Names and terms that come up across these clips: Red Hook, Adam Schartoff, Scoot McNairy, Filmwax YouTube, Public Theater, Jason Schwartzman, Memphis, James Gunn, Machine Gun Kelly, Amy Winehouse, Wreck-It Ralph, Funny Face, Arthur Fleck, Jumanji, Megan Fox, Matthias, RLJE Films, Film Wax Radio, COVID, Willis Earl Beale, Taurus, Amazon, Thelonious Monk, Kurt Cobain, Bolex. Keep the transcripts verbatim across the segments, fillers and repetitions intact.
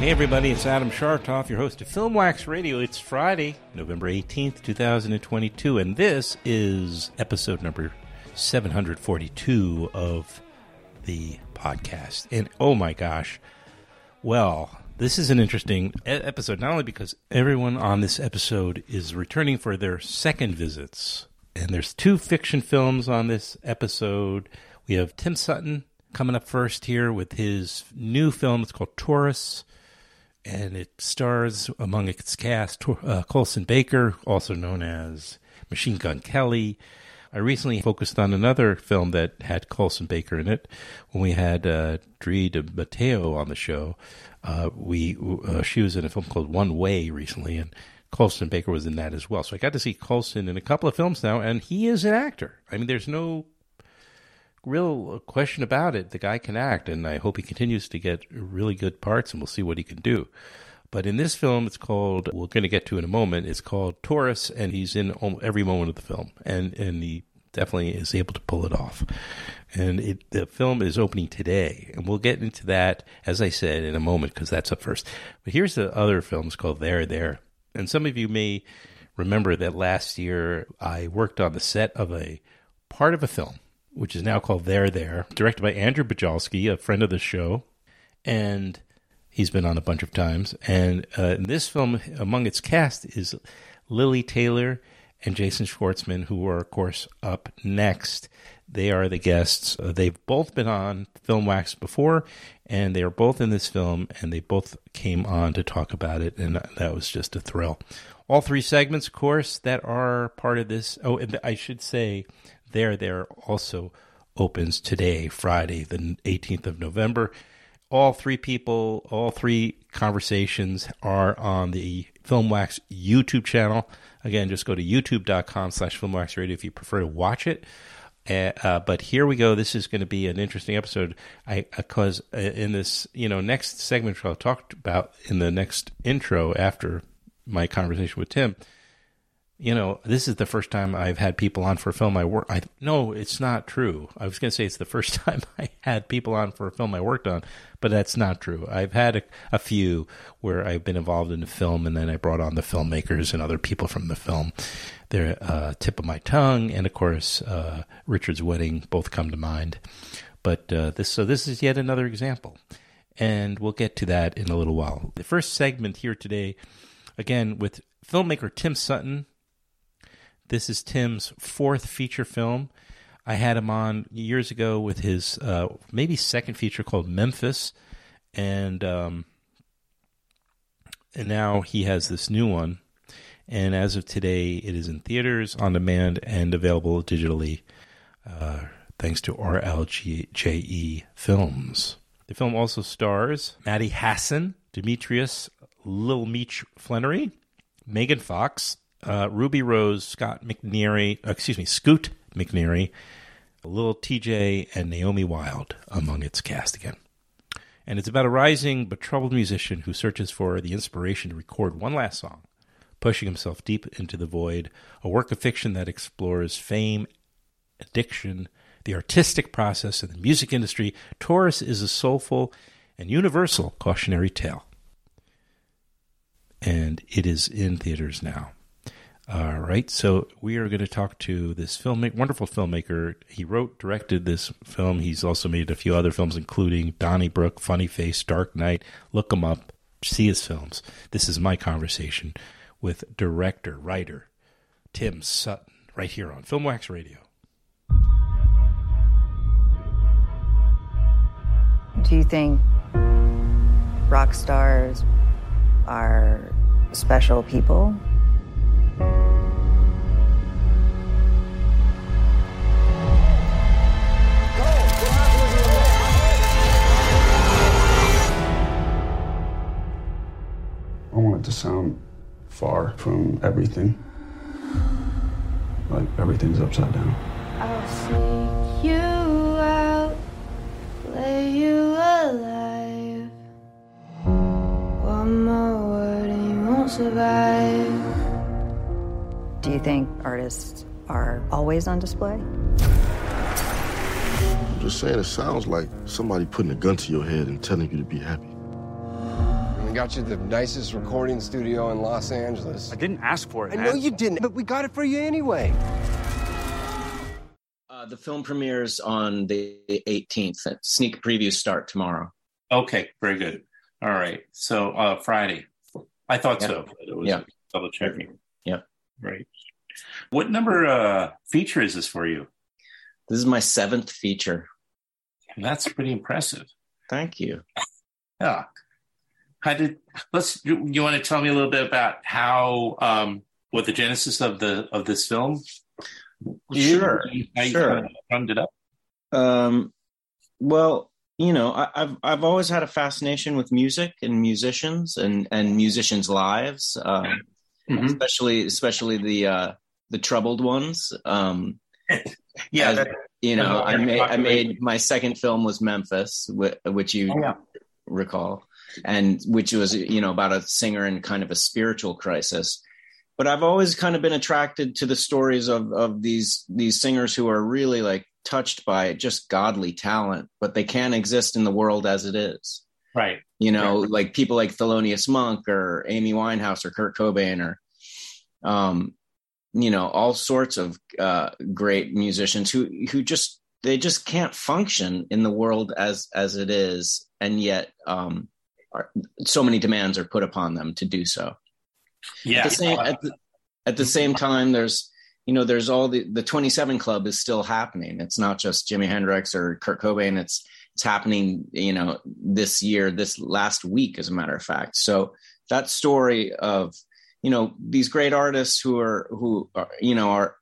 Hey everybody, it's Adam Schartoff, your host of Film Wax Radio. It's Friday, November eighteenth, twenty twenty-two, and this is episode number seven forty-two of the podcast. And oh my gosh, well, this is an interesting episode, not only because everyone on this episode is returning for their second visits, and there's two fiction films on this episode. We have Tim Sutton coming up first here with his new film. It's called Taurus. And it stars among its cast uh, Colson Baker, also known as Machine Gun Kelly. I recently focused on another film that had Colson Baker in it. When we had uh, Drea de Matteo on the show, uh, we uh, she was in a film called One Way recently, and Colson Baker was in that as well. So I got to see Colson in a couple of films now, and he is an actor. I mean, there's no real question about it. The guy can act, and I hope he continues to get really good parts, and we'll see what he can do. But in this film, it's called, we're going to get to in a moment, it's called Taurus, and he's in every moment of the film, and and he definitely is able to pull it off. And it, the film is opening today, and we'll get into that, as I said, in a moment, because that's up first. But here's the other film. It's called There There. And some of you may remember that last year I worked on the set of a part of a film, which is now called There There, directed by Andrew Bujalski, a friend of the show, and he's been on a bunch of times. And uh, in this film, among its cast is Lili Taylor and Jason Schwartzman, who are, of course, up next. They are the guests. Uh, they've both been on Filmwax before, and they are both in this film, and they both came on to talk about it, and that was just a thrill. All three segments, of course, that are part of this. Oh, and I should say, There There also opens today, Friday, the eighteenth of November. All three people, all three conversations are on the Filmwax YouTube channel. Again, just go to youtube.com slash filmwaxradio if you prefer to watch it. Uh, uh, but here we go. This is going to be an interesting episode. I because uh, in this, you know, next segment, which I'll talk about in the next intro after my conversation with Tim, you know, this is the first time I've had people on for a film I work. I, no, it's not true. I was going to say it's the first time I had people on for a film I worked on, but that's not true. I've had a, a few where I've been involved in the film, and then I brought on the filmmakers and other people from the film. They're uh, Tip of My Tongue, and of course, uh, Richard's Wedding both come to mind. But uh, this, so this is yet another example, and we'll get to that in a little while. The first segment here today, again, with filmmaker Tim Sutton. This is Tim's fourth feature film. I had him on years ago with his uh, maybe second feature called Memphis, and um, and now he has this new one. And as of today, it is in theaters, on demand, and available digitally, uh, thanks to R L J E Films. The film also stars Maddie Hasson, Demetrius Lil Meech Flenory, Megan Fox, Uh, Ruby Rose, Scott McNairy, excuse me, Scoot McNairy, Lil T J, and Naomi Wilde among its cast again. And it's about a rising but troubled musician who searches for the inspiration to record one last song, pushing himself deep into the void, a work of fiction that explores fame, addiction, the artistic process, and the music industry. Taurus is a soulful and universal cautionary tale. And it is in theaters now. All right, so we are going to talk to this film, wonderful filmmaker. He wrote, directed this film. He's also made a few other films, including Donnybrook, Funny Face, Dark Knight. Look him up, see his films. This is my conversation with director, writer, Tim Sutton, right here on Filmwax Radio. Do you think rock stars are special people? I want it to sound far from everything. Like, everything's upside down. I'll seek you out, lay you alive. One more word and you won't survive. Do you think artists are always on display? I'm just saying, it sounds like somebody putting a gun to your head and telling you to be happy. We got you the nicest recording studio in Los Angeles. I didn't ask for it. I know you didn't, but we got it for you anyway. Uh, the film premieres on the eighteenth. Sneak previews start tomorrow. Okay, very good. All right, so uh, Friday. I thought yeah. so. It was yeah. double checking. Yeah. Right. What number uh, feature is this for you? This is my seventh feature. That's pretty impressive. Thank you. Yeah. How did let's you, you want to tell me a little bit about how um, what the genesis of the of this film? Sure, how you sure. Kind of drummed it up. Um, well, you know, I, I've I've always had a fascination with music and musicians and and musicians' lives, um, mm-hmm. especially especially the uh, the troubled ones. Um, yeah, as, that, you know, I made I made my second film was Memphis, which you oh, yeah. recall. And which was, you know, about a singer in kind of a spiritual crisis. But I've always kind of been attracted to the stories of, of these these singers who are really like touched by just godly talent, but they can't exist in the world as it is. Right. You know, yeah. like people like Thelonious Monk or Amy Winehouse or Kurt Cobain or, um, you know, all sorts of uh, great musicians who who just they just can't function in the world as as it is. And yet, um Are, so many demands are put upon them to do so. Yeah. At the same, at the, at the same time, there's, you know, there's all the, the twenty-seven Club is still happening. It's not just Jimi Hendrix or Kurt Cobain. It's, it's happening, you know, this year, this last week, as a matter of fact. So that story of, you know, these great artists who are, who are, you know, are,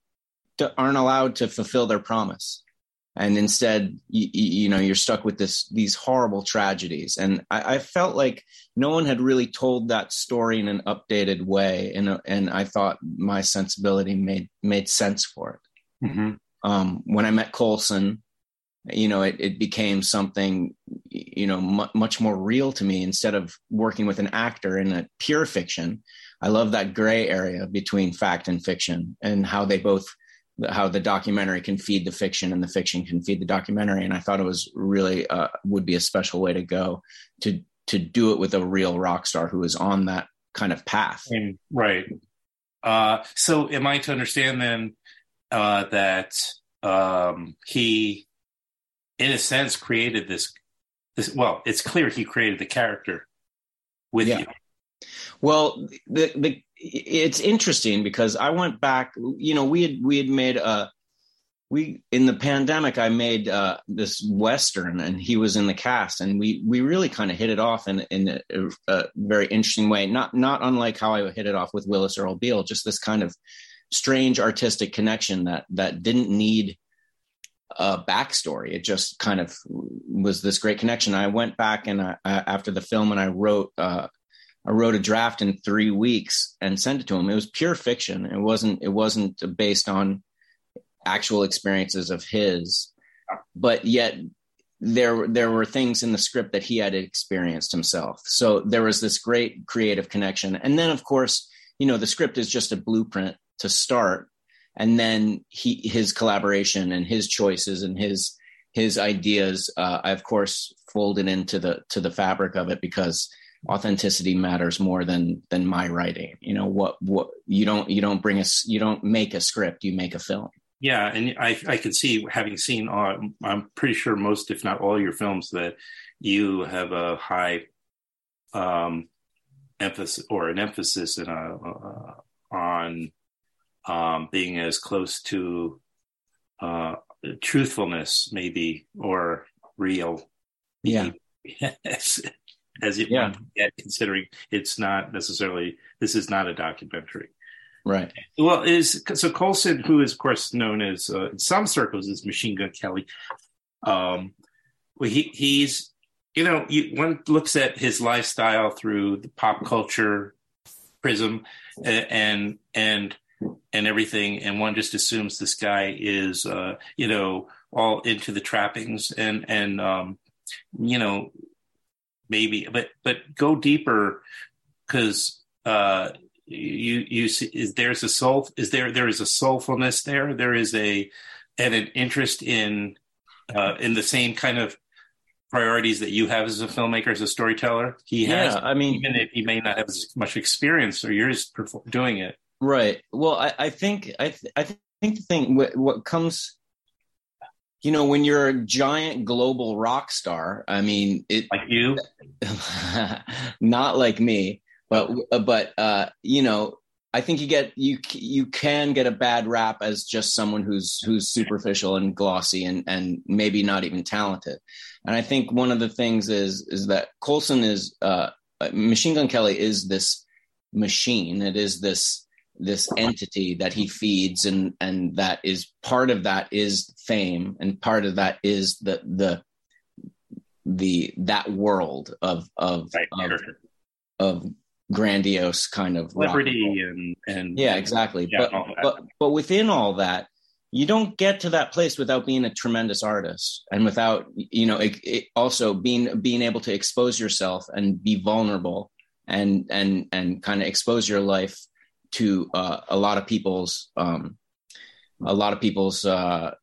aren't allowed to fulfill their promise. And instead, you, you know, you're stuck with this these horrible tragedies. And I, I felt like no one had really told that story in an updated way. And and I thought my sensibility made made sense for it. Mm-hmm. Um, when I met Colson, you know, it, it became something, you know, mu- much more real to me instead of working with an actor in a pure fiction. I love that gray area between fact and fiction and how they both how the documentary can feed the fiction and the fiction can feed the documentary. And I thought it was really, uh, would be a special way to go to, to do it with a real rock star who is on that kind of path. Right. Uh, so am I to understand then, uh, that, um, he, in a sense, created this, this, well, it's clear he created the character with yeah. you. Well, the, the, it's interesting because I went back, you know, we had, we had made a, we, in the pandemic, I made uh, this Western and he was in the cast and we, we really kind of hit it off in, in a, a very interesting way. Not, not unlike how I hit it off with Willis Earl Beale, just this kind of strange artistic connection that, that didn't need a backstory. It just kind of was this great connection. I went back and I, I, after the film and I wrote, uh, I wrote a draft in three weeks and sent it to him. It was pure fiction. It wasn't, it wasn't based on actual experiences of his, but yet there, there were things in the script that he had experienced himself. So there was this great creative connection. And then of course, you know, the script is just a blueprint to start. And then he, his collaboration and his choices and his, his ideas, uh, I of course folded into the, to the fabric of it because authenticity matters more than than my writing. You know, what what you don't you don't bring a you don't make a script, you make a film. Yeah, and I I can see, having seen, uh, I'm pretty sure most, if not all, your films, that you have a high um, emphasis or an emphasis in a, uh, on um, being as close to uh, truthfulness, maybe, or real. Yeah. As it yeah. yet, considering it's not necessarily, this is not a documentary. Right. Well, is so Colson, who is, of course, known as, uh, in some circles, as Machine Gun Kelly. Um, well, he, he's, you know, you, one looks at his lifestyle through the pop culture, prism uh, and and and everything, and one just assumes this guy is uh, you know, all into the trappings and and um, you know, maybe, but but go deeper, because uh, you you see is there's a soul is there there is a soulfulness there there is a and an interest in uh, in the same kind of priorities that you have as a filmmaker, as a storyteller. He yeah, has, I mean, even if he may not have as much experience or years doing it. Right. Well, I, I think I th- I think the thing what, what comes, you know, when you're a giant global rock star, I mean, it like you, not like me, but but uh, you know, I think you get you you can get a bad rap as just someone who's who's superficial and glossy and and maybe not even talented. And I think one of the things is is that Colson is uh, Machine Gun Kelly is this machine. It is this this entity that he feeds, and and that is part of that is fame, and part of that is the the the that world of of right. of, of grandiose kind of liberty and, and yeah exactly yeah, but but but within all that, you don't get to that place without being a tremendous artist, and without, you know, it, it also being being able to expose yourself and be vulnerable and and and kind of expose your life to uh, a lot of people's um, a lot of people's uh,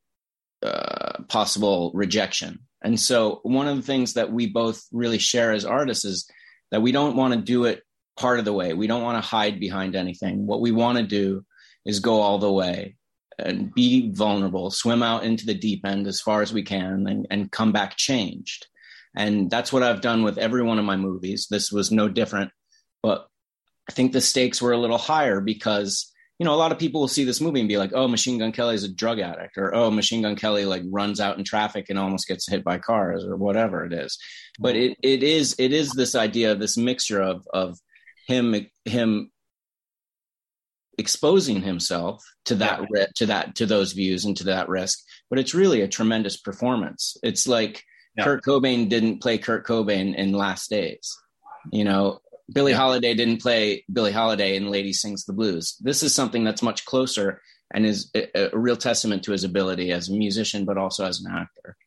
uh, possible rejection. And so one of the things that we both really share as artists is that we don't want to do it part of the way. We don't want to hide behind anything. What we want to do is go all the way and be vulnerable, swim out into the deep end as far as we can, and, and come back changed. And that's what I've done with every one of my movies. This was no different, but I think the stakes were a little higher because, you know, a lot of people will see this movie and be like, oh, Machine Gun Kelly is a drug addict, or, oh, Machine Gun Kelly like runs out in traffic and almost gets hit by cars, or whatever it is. But it, it is, it is this idea, this mixture of, of him, him exposing himself to that, yeah. to that, to those views and to that risk. But it's really a tremendous performance. It's like yeah. Kurt Cobain didn't play Kurt Cobain in Last Days, you know, Billie yeah. Holiday didn't play Billie Holiday in Lady Sings the Blues. This is something that's much closer and is a, a real testament to his ability as a musician, but also as an actor.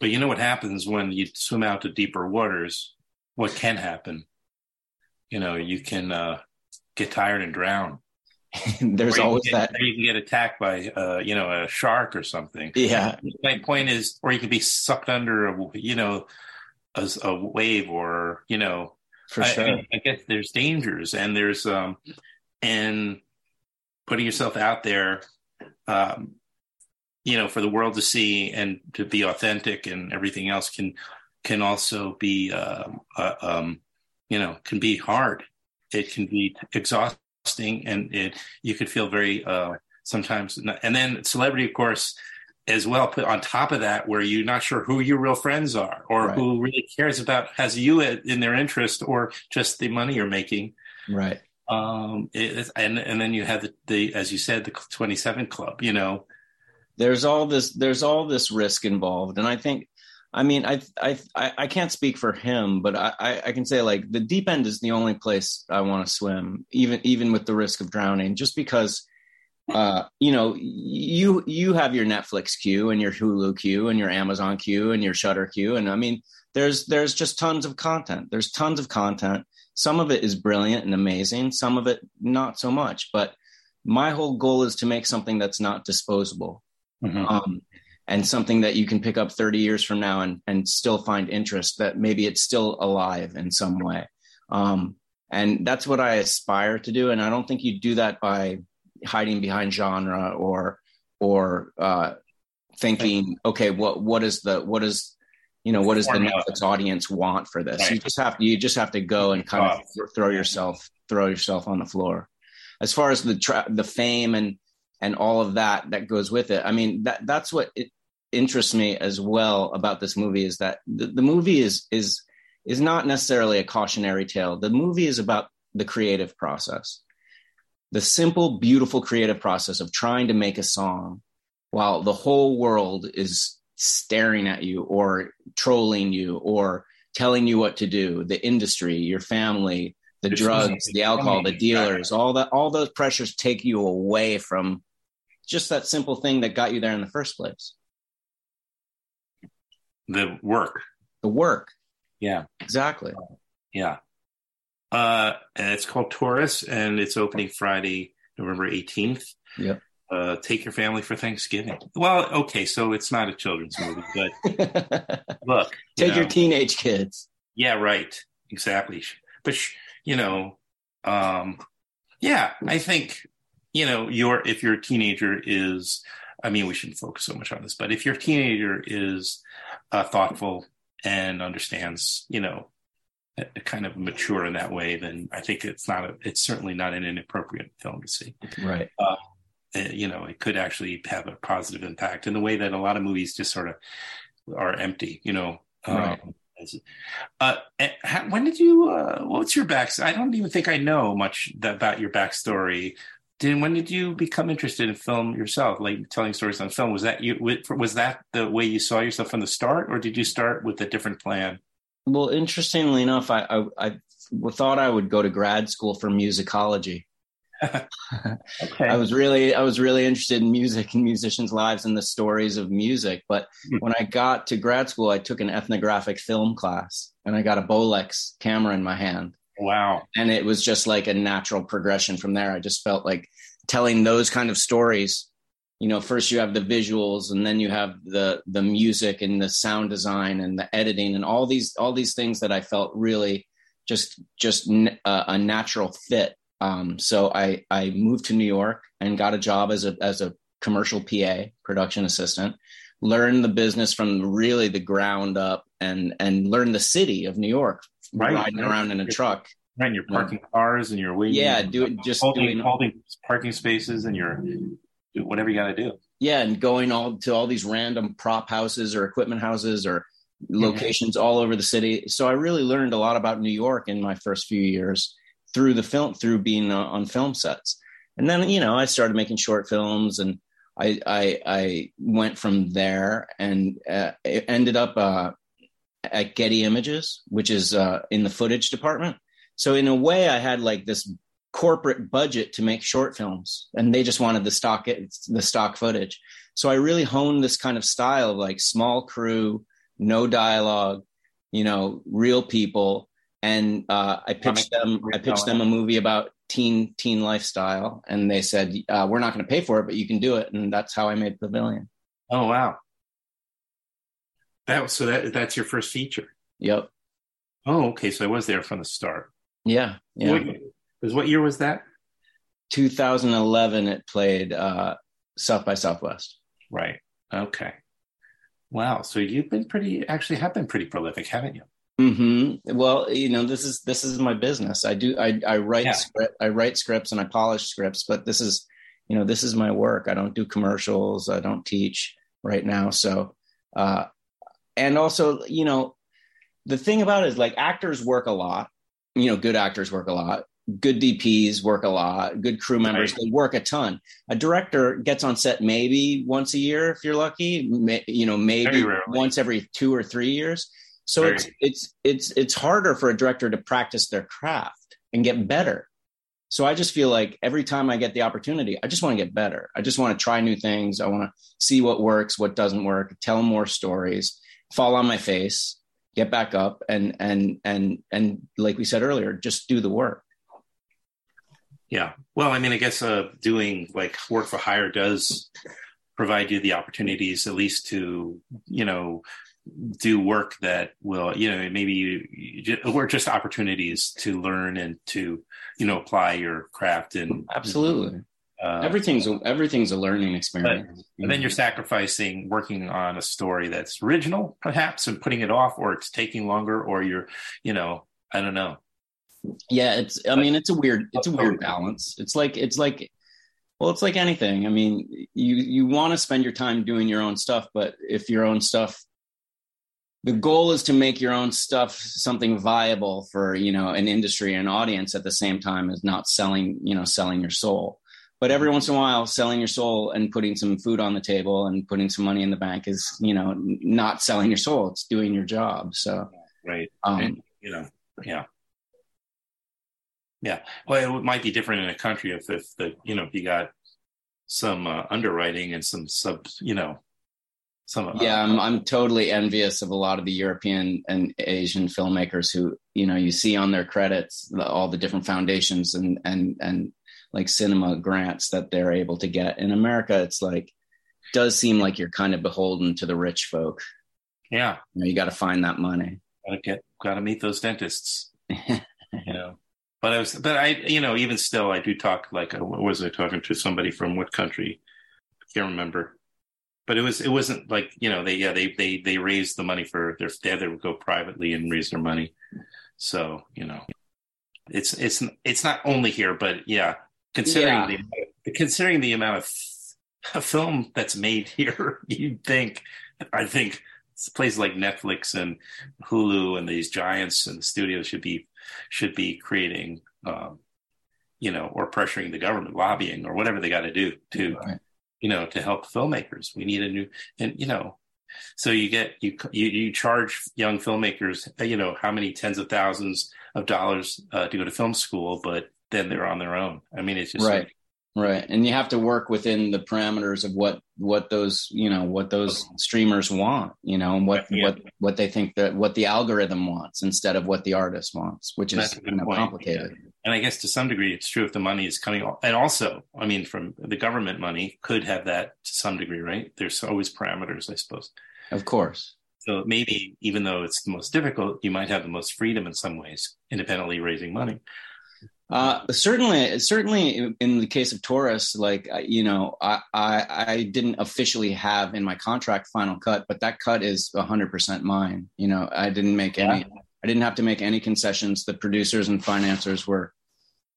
But you know what happens when you swim out to deeper waters? What can happen? You know, you can uh, get tired and drown. There's or always get, that. Or you can get attacked by, uh, you know, a shark or something. Yeah. My point is, or you can be sucked under, a, you know, a, a wave, or, you know, For sure. I, I, I guess there's dangers, and there's um, and putting yourself out there, um, you know, for the world to see and to be authentic, and everything else can can also be, uh, uh, um, you know, can be hard. It can be exhausting, and it you could feel very uh, sometimes. Not, and then celebrity, of course, as well, put on top of that, where you're not sure who your real friends are, or right. who really cares about, has you in their interest, or just the money you're making. Right. Um, it, and, and then you have the, the, as you said, the twenty-seven Club, you know, there's all this, there's all this risk involved. And I think, I mean, I, I, I can't speak for him, but I, I, I can say, like, the deep end is the only place I want to swim, even, even with the risk of drowning, just because, Uh, you know, you you have your Netflix queue, and your Hulu queue, and your Amazon queue, and your Shudder queue, and I mean, there's there's just tons of content. There's tons of content. Some of it is brilliant and amazing. Some of it not so much. But my whole goal is to make something that's not disposable, mm-hmm. um, and something that you can pick up thirty years from now and and still find interest. That maybe it's still alive in some way, um, and that's what I aspire to do. And I don't think you do that by hiding behind genre or or uh thinking, okay, what what is the what is you know what does the Netflix audience want for this? Right. You just have to you just have to go and kind of throw yourself throw yourself on the floor. As far as the tra- the fame and and all of that that goes with it, I mean, that that's what it interests me as well about this movie, is that the, the movie is is is not necessarily a cautionary tale. The movie is about the creative process. The simple, beautiful creative process of trying to make a song while the whole world is staring at you, or trolling you, or telling you what to do, the industry, your family, the There's drugs, the alcohol, the dealers, all that, all those pressures take you away from just that simple thing that got you there in the first place. The work. The work. Yeah. Exactly. Yeah. Uh, and it's called Taurus, and it's opening Friday, November eighteenth. Yeah. Uh, take your family for Thanksgiving. Well, okay, so it's not a children's movie, but look. You take know, your teenage kids. Yeah, right. Exactly. But, you know, um, yeah, I think, you know, your if your teenager is, I mean, we shouldn't focus so much on this, but if your teenager is uh, thoughtful and understands, you know, kind of mature in that way, then I think it's not a, it's certainly not an inappropriate film to see. Right. Uh, you know, it could actually have a positive impact in the way that a lot of movies just sort of are empty, you know. Um, right. Uh, when did you, uh, what's your back? I don't even think I know much about your backstory. Did, when did you become interested in film yourself, like telling stories on film? Was that you? Was that the way you saw yourself from the start, or did you start with a different plan? Well, interestingly enough, I, I, I thought I would go to grad school for musicology. Okay. I was really, I was really interested in music and musicians' lives and the stories of music. But when I got to grad school, I took an ethnographic film class, and I got a Bolex camera in my hand. Wow! And it was just like a natural progression from there. I just felt like telling those kind of stories. You know, first you have the visuals, and then you have the the music and the sound design and the editing and all these all these things that I felt really just just n- uh, a natural fit. Um, so I, I moved to New York and got a job as a, as a commercial P A, production assistant, learned the business from really the ground up, and, and learned the city of New York, right. riding around in a truck. Right. And you're parking um, cars and you're waiting. Yeah. Do it, just holding, doing, holding parking spaces, and you're doing whatever you got to do. Yeah. And going all to all these random prop houses or equipment houses or locations mm-hmm. all over the city. So I really learned a lot about New York in my first few years. Through the film, through being uh, on film sets. And then, you know, I started making short films, and I, I, I went from there, and uh, it ended up uh, at Getty Images, which is uh, in the footage department. So in a way, I had like this corporate budget to make short films, and they just wanted the stock, the stock footage. So I really honed this kind of style of like small crew, no dialogue, you know, real people. And uh, I pitched them. I pitched them a movie about teen teen lifestyle, and they said, uh, "We're not going to pay for it, but you can do it." And that's how I made Pavilion. Oh wow! That so that that's your first feature. Yep. Oh, okay. So I was there from the start. Yeah, yeah. What, was what year was that? twenty eleven. It played uh, South by Southwest. Right. Okay. Wow. So you've been pretty. Actually, have been pretty prolific, haven't you? Mm-hmm. Well, you know, this is this is my business. I do. I, I write yeah. script. I write scripts and I polish scripts. But this is, you know, this is my work. I don't do commercials. I don't teach right now. So, uh, and also, you know, the thing about it is like actors work a lot. You know, good actors work a lot. Good D Ps work a lot. Good crew members, right. They work a ton. A director gets on set maybe once a year if you're lucky. May, you know, maybe once every two or three years. So it's, it's it's it's harder for a director to practice their craft and get better. So I just feel like every time I get the opportunity, I just want to get better. I just want to try new things. I want to see what works, what doesn't work, tell more stories, fall on my face, get back up, and and and and like we said earlier, just do the work. Yeah. Well, I mean, I guess uh, doing like work for hire does provide you the opportunities, at least to, you know, do work that will, you know, maybe you, you or just opportunities to learn and to, you know, apply your craft. And absolutely, uh, everything's a, everything's a learning experience. But, and then you're sacrificing working on a story that's original, perhaps, and putting it off, or it's taking longer, or you're, you know, I don't know. Yeah, it's. I mean, it's a weird, it's a weird balance. It's like, it's like. Well, it's like anything. I mean, you you want to spend your time doing your own stuff, but if your own stuff. The goal is to make your own stuff something viable for, you know, an industry and audience at the same time as not selling, you know, selling your soul. But every once in a while, selling your soul and putting some food on the table and putting some money in the bank is, you know, not selling your soul. It's doing your job. So, right. Um, and, you know, yeah. Yeah. Well, it might be different in a country if, if the, you know, if you got some uh, underwriting and some sub, you know, some. Yeah. Uh, I'm, I'm totally envious of a lot of the European and Asian filmmakers who, you know, you see on their credits, the, all the different foundations and, and, and like cinema grants that they're able to get. In America, it's like, does seem like you're kind of beholden to the rich folk. Yeah. You know, you got to find that money. Got to get, got to meet those dentists, you know. But I was, but I, you know, even still, I do talk like, what was I talking to somebody from what country? I can't remember. But it was, it wasn't like, you know, they, yeah, they, they, they raised the money for their, they had to go privately and raise their money. So, you know, it's, it's, it's not only here, but yeah, considering yeah. the, considering the amount of a film that's made here, you'd think, I think places like Netflix and Hulu and these giants and the studios should be, should be creating, um, you know, or pressuring the government, lobbying or whatever they got to do to, right. you know, to help filmmakers. We need a new, and, you know, so you get, you, you, you charge young filmmakers, you know, how many tens of thousands of dollars uh, to go to film school, but then they're on their own. I mean, it's just right. Like, right. And you have to work within the parameters of what, what those, you know, what those streamers want, you know, and what, yeah. what, what they think that what the algorithm wants instead of what the artist wants, which is kind of complicated. Yeah. And I guess to some degree, it's true if the money is coming. And also, I mean, from the government money could have that to some degree, right? There's always parameters, I suppose. Of course. So maybe even though it's the most difficult, you might have the most freedom in some ways, independently raising money. Uh, certainly, certainly in the case of Taurus, like, you know, I, I, I didn't officially have in my contract final cut, but that cut is one hundred percent mine. You know, I didn't make yeah. any, I didn't have to make any concessions. The producers and financiers were,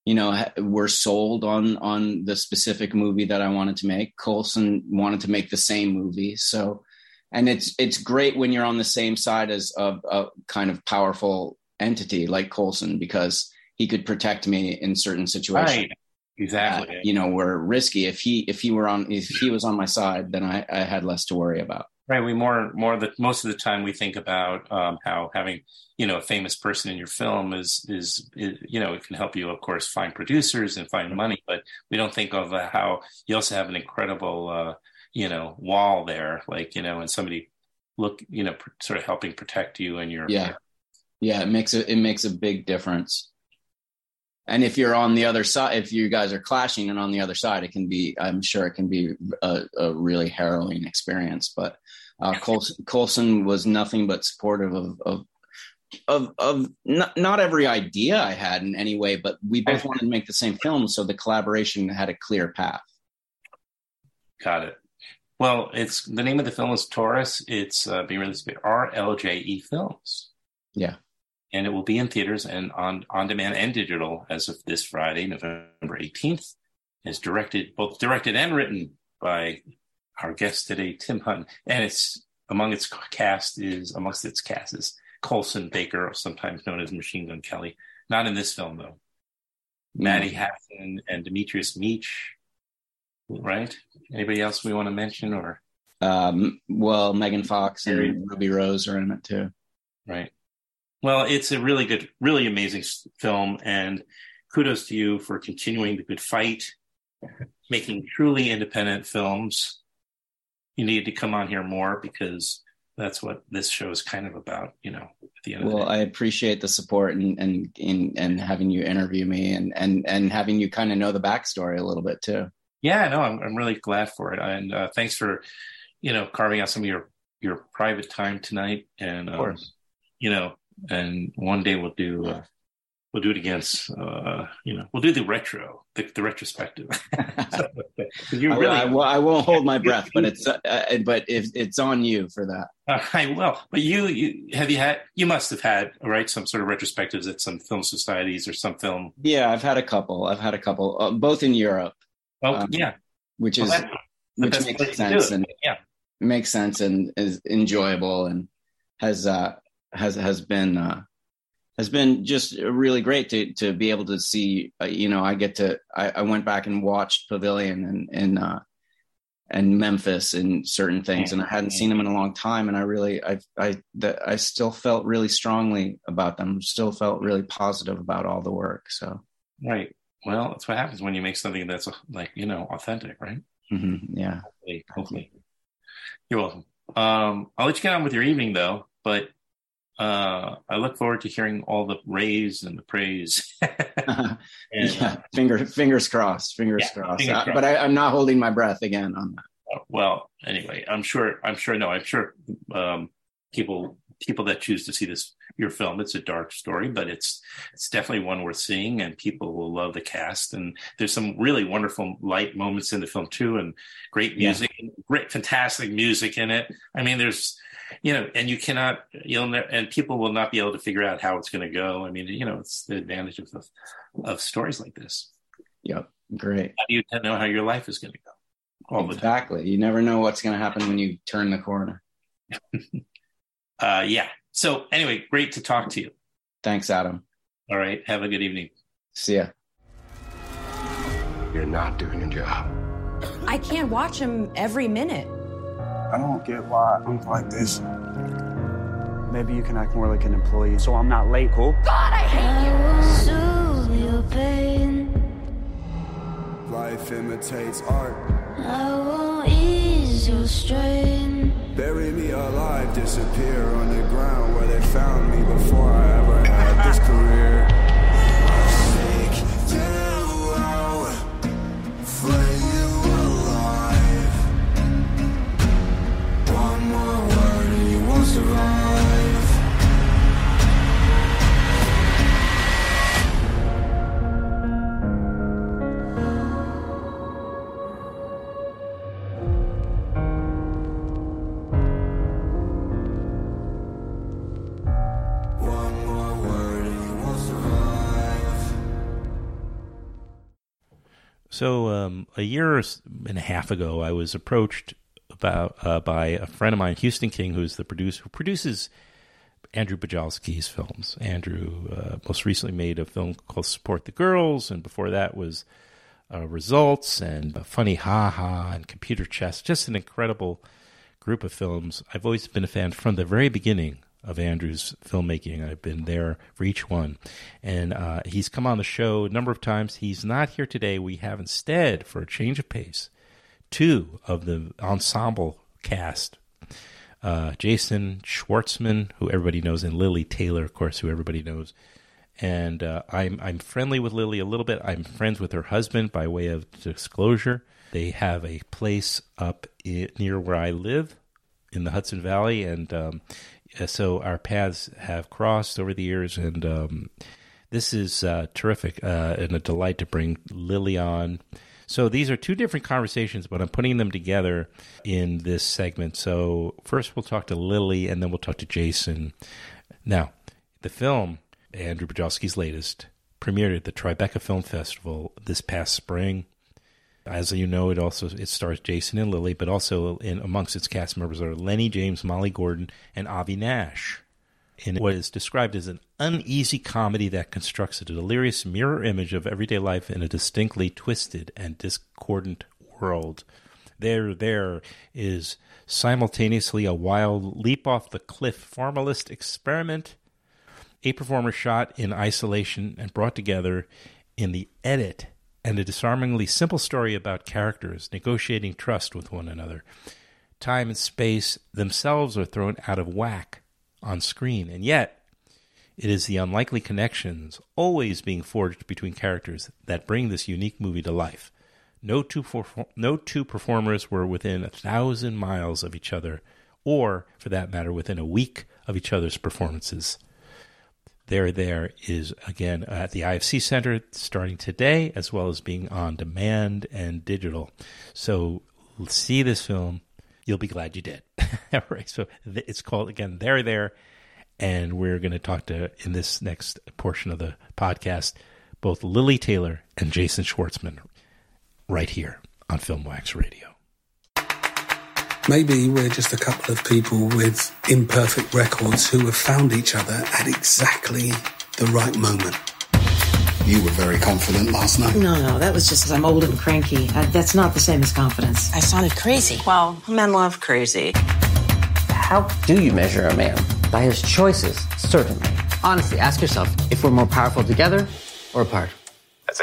you know, were sold on, on the specific movie that I wanted to make. Colson wanted to make the same movie. So, and it's, it's great when you're on the same side as a, a kind of powerful entity like Colson, because he could protect me in certain situations. Right. Exactly. That, you know, were risky. If he if he were on if he was on my side, then I, I had less to worry about. Right. We more more that most of the time we think about um, how having, you know, a famous person in your film is, is is you know, it can help you, of course, find producers and find money, but we don't think of uh, how you also have an incredible uh, you know, wall there, like, you know, and somebody look, you know, pr- sort of helping protect you and your yeah yeah it makes a, it makes a big difference. And if you're on the other side, if you guys are clashing and on the other side, it can be, I'm sure it can be a, a really harrowing experience. But uh, Colson, Colson was nothing but supportive of, of, of, of not, not every idea I had in any way, but we both wanted to make the same film. So the collaboration had a clear path. Got it. Well, it's the name of the film is Taurus. It's uh, being released by R L J E Films. Yeah. And it will be in theaters and on, on demand and digital as of this Friday, November eighteenth. It's directed, both directed and written by our guest today, Tim Sutton. And it's among its cast is, amongst its cast is Colson Baker, sometimes known as Machine Gun Kelly. Not in this film, though. Mm-hmm. Maddie Hasson and Demetrius Meech, right? Anybody else we want to mention? Or um, well, Megan Fox and Ruby. Ruby Rose are in it, too. Right. Well, it's a really good, really amazing film, and kudos to you for continuing the good fight, making truly independent films. You need to come on here more because that's what this show is kind of about, you know, at the end well, of the day. Well, I appreciate the support and, and and and having you interview me and and and having you kind of know the backstory a little bit too. Yeah, no, I'm I'm really glad for it, and uh, thanks for, you know, carving out some of your your private time tonight, and of course. Um, you know. And one day we'll do uh, we'll do it against uh, you know we'll do the retro the, the retrospective. so, you really I, I, I won't hold my breath, but it's uh, but if it's on you for that. Uh, I will. But you you have you had you must have had right some sort of retrospectives at some film societies or some film. Yeah, I've had a couple. I've had a couple, uh, both in Europe. Oh um, yeah, which is well, which makes sense and yeah. makes sense and is enjoyable and has. Uh, has has been uh, has been just really great to to be able to see uh, you know I get to I, I went back and watched Pavilion and and uh, and Memphis and certain things and I hadn't seen them in a long time and I really I I the, I still felt really strongly about them still felt really positive about all the work so Right. Well, that's what happens when you make something that's like, you know, authentic, right? Mm-hmm. Yeah. Hopefully. Hopefully. You're welcome. Um, I'll let you get on with your evening, though, but uh, I look forward to hearing all the rays and the praise. and, yeah. Finger, fingers crossed. Fingers yeah, crossed. Fingers uh, crossed. But I, I'm not holding my breath again on that. Well, anyway, I'm sure, I'm sure, no, I'm sure um, people people that choose to see this, your film, it's a dark story, but it's it's definitely one worth seeing, and people will love the cast. And there's some really wonderful light moments in the film too, and great music, yeah. great, fantastic music in it. I mean, there's, you know, and you cannot, you'll never, and people will not be able to figure out how it's going to go. I mean, you know, it's the advantage of, of, of stories like this. Yep, great. How do you know how your life is going to go? All exactly. You never know what's going to happen when you turn the corner. uh, yeah. So anyway, great to talk to you. Thanks, Adam. All right. Have a good evening. See ya. You're not doing your job. I can't watch him every minute. I don't get why I'm like this. Maybe you can act more like an employee so I'm not late, cool? God, I hate you. I will soothe your pain. Life imitates art. I won't ease your strain. Bury me alive, disappear on the ground where they found me before I ever had this career. I'll shake you out, flame you alive. One more word and you won't survive. So um, a year and a half ago, I was approached about uh, by a friend of mine, Houston King, who's the producer, who produces Andrew Bujalski's films. Andrew uh, most recently made a film called Support the Girls, and before that was uh, Results and uh, Funny Ha Ha and Computer Chess, just an incredible group of films. I've always been a fan from the very beginning of Andrew's filmmaking. I've been there for each one. And uh, he's come on the show a number of times. He's not here today. We have instead, for a change of pace, two of the ensemble cast. Uh, Jason Schwartzman, who everybody knows, and Lili Taylor, of course, who everybody knows. And uh, I'm, I'm friendly with Lili a little bit. I'm friends with her husband by way of disclosure. They have a place up in, near where I live in the Hudson Valley, and um, so our paths have crossed over the years, and um, this is uh, terrific uh, and a delight to bring Lili on. So these are two different conversations, but I'm putting them together in this segment. So first we'll talk to Lili, and then we'll talk to Jason. Now, the film, Andrew Bujalski's latest, premiered at the Tribeca Film Festival this past spring. As you know, it also it stars Jason and Lili, but also in, amongst its cast members are Lenny James, Molly Gordon, and Avi Nash. In what is described as an uneasy comedy that constructs a delirious mirror image of everyday life in a distinctly twisted and discordant world. There, There is simultaneously a wild leap-off-the-cliff formalist experiment, a performer shot in isolation and brought together in the edit, and a disarmingly simple story about characters negotiating trust with one another. Time and space themselves are thrown out of whack on screen, and yet it is the unlikely connections always being forged between characters that bring this unique movie to life. No two, for, no two performers were within a thousand miles of each other, or, for that matter, within a week of each other's performances. There, There is, again, at the I F C Center starting today, as well as being on demand and digital. So see this film. You'll be glad you did. All right. So th- it's called, again, There, There. And we're going to talk to, in this next portion of the podcast, both Lili Taylor and Jason Schwartzman right here on Filmwax Radio. Maybe we're just a couple of people with imperfect records who have found each other at exactly the right moment. You were very confident last night. No, no, that was just because I'm old and cranky. I, that's not the same as confidence. I sounded crazy. Well, men love crazy. How do you measure a man? By his choices, certainly. Honestly, ask yourself if we're more powerful together or apart. That's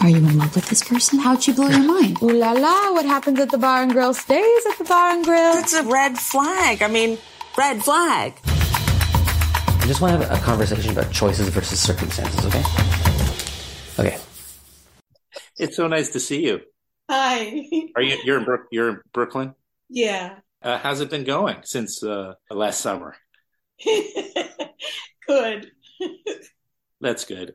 Are you in love with this person? How'd she blow your mind? Ooh la la, what happens at the bar and grill stays at the bar and grill. That's a red flag. I mean, red flag. I just want to have a conversation about choices versus circumstances, okay? Okay. It's so nice to see you. Hi. Are you you're in Brook, you're in Brooklyn? Yeah. Uh, how's it been going since uh, last summer? Good. That's good.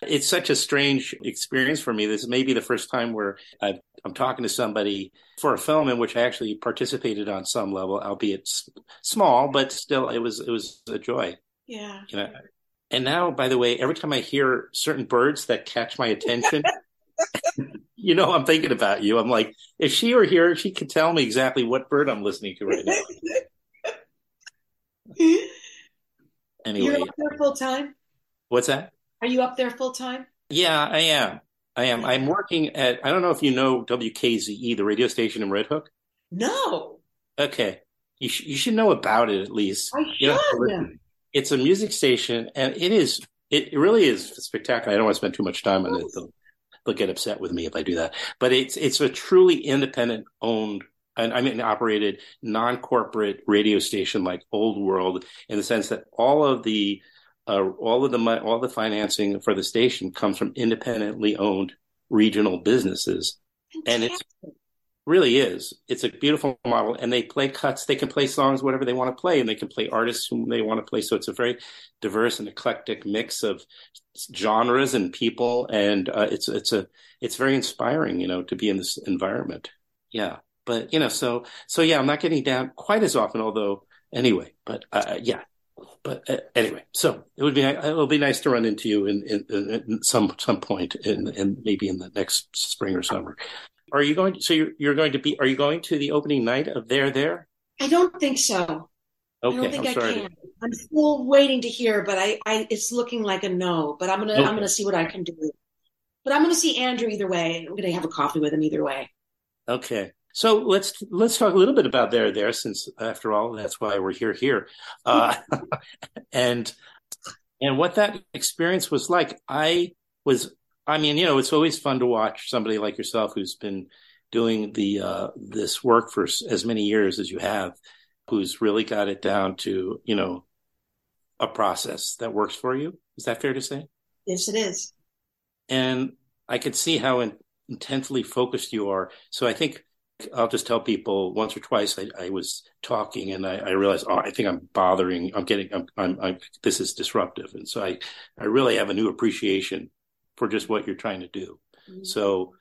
It's such a strange experience for me. This may be the first time where I've, I'm talking to somebody for a film in which I actually participated on some level, albeit small, but still it was it was a joy. Yeah. You know? And now, by the way, every time I hear certain birds that catch my attention, you know, I'm thinking about you. I'm like, if she were here, she could tell me exactly what bird I'm listening to right now. Anyway. You're up there full time? What's that? Are you up there full time? Yeah, I am. I am. I'm working at, I don't know if you know W K Z E, the radio station in Red Hook. No. Okay. You, sh- you should know about it at least. I should. You know, it's a music station and it is, it really is spectacular. I don't want to spend too much time on it. They'll, they'll get upset with me if I do that. But it's it's a truly independent owned and I mean operated non-corporate radio station like Old World in the sense that all of the Uh, all of the money, all the financing for the station comes from independently owned regional businesses. Fantastic. And it really is. It's a beautiful model. And they play cuts. They can play songs, whatever they want to play, and they can play artists whom they want to play. So it's a very diverse and eclectic mix of genres and people. And uh, it's it's a it's very inspiring, you know, to be in this environment. Yeah. But, you know, so so, yeah, I'm not getting down quite as often, although anyway, but uh, yeah. But uh, anyway, so it would be it'll be nice to run into you in, in, in some some point, in, in maybe in the next spring or summer. Are you going? To, so you're, you're going to be? Are you going to the opening night of There There? I don't think so. Okay, I don't think I'm I sorry. Can. I'm still waiting to hear, but I, I it's looking like a no. But I'm gonna okay. I'm gonna see what I can do. But I'm gonna see Andrew either way. I'm gonna have a coffee with him either way. Okay. So let's let's talk a little bit about There There, since after all that's why we're here here, uh, and and what that experience was like. I was, I mean, you know, it's always fun to watch somebody like yourself who's been doing the uh, this work for as many years as you have, who's really got it down to, you know, a process that works for you. Is that fair to say? Yes, it is. And I could see how in, intensely focused you are. So I think. I'll just tell people once or twice I, I was talking and I, I realized, oh, I think I'm bothering. I'm getting, I'm, I'm, I'm, this is disruptive. And so I, I really have a new appreciation for just what you're trying to do. Mm-hmm. So,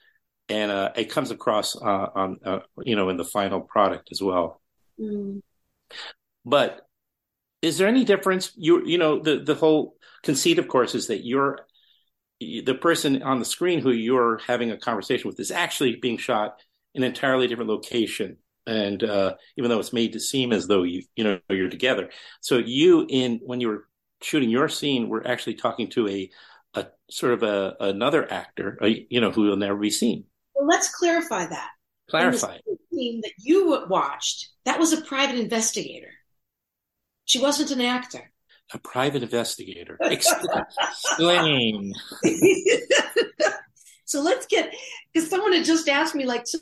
and uh, it comes across uh, on, uh, you know, in the final product as well. Mm-hmm. But is there any difference? You, you know, the, the whole conceit, of course, is that you're the person on the screen who you're having a conversation with is actually being shot an entirely different location, and uh, even though it's made to seem as though you you know you're together, so you in when you were shooting your scene, were actually talking to a a sort of a another actor, a, you know, who will never be seen. Well, let's clarify that. Clarify. The scene that you watched, that was a private investigator. She wasn't an actor. A private investigator. Explain. So let's get because someone had just asked me like. So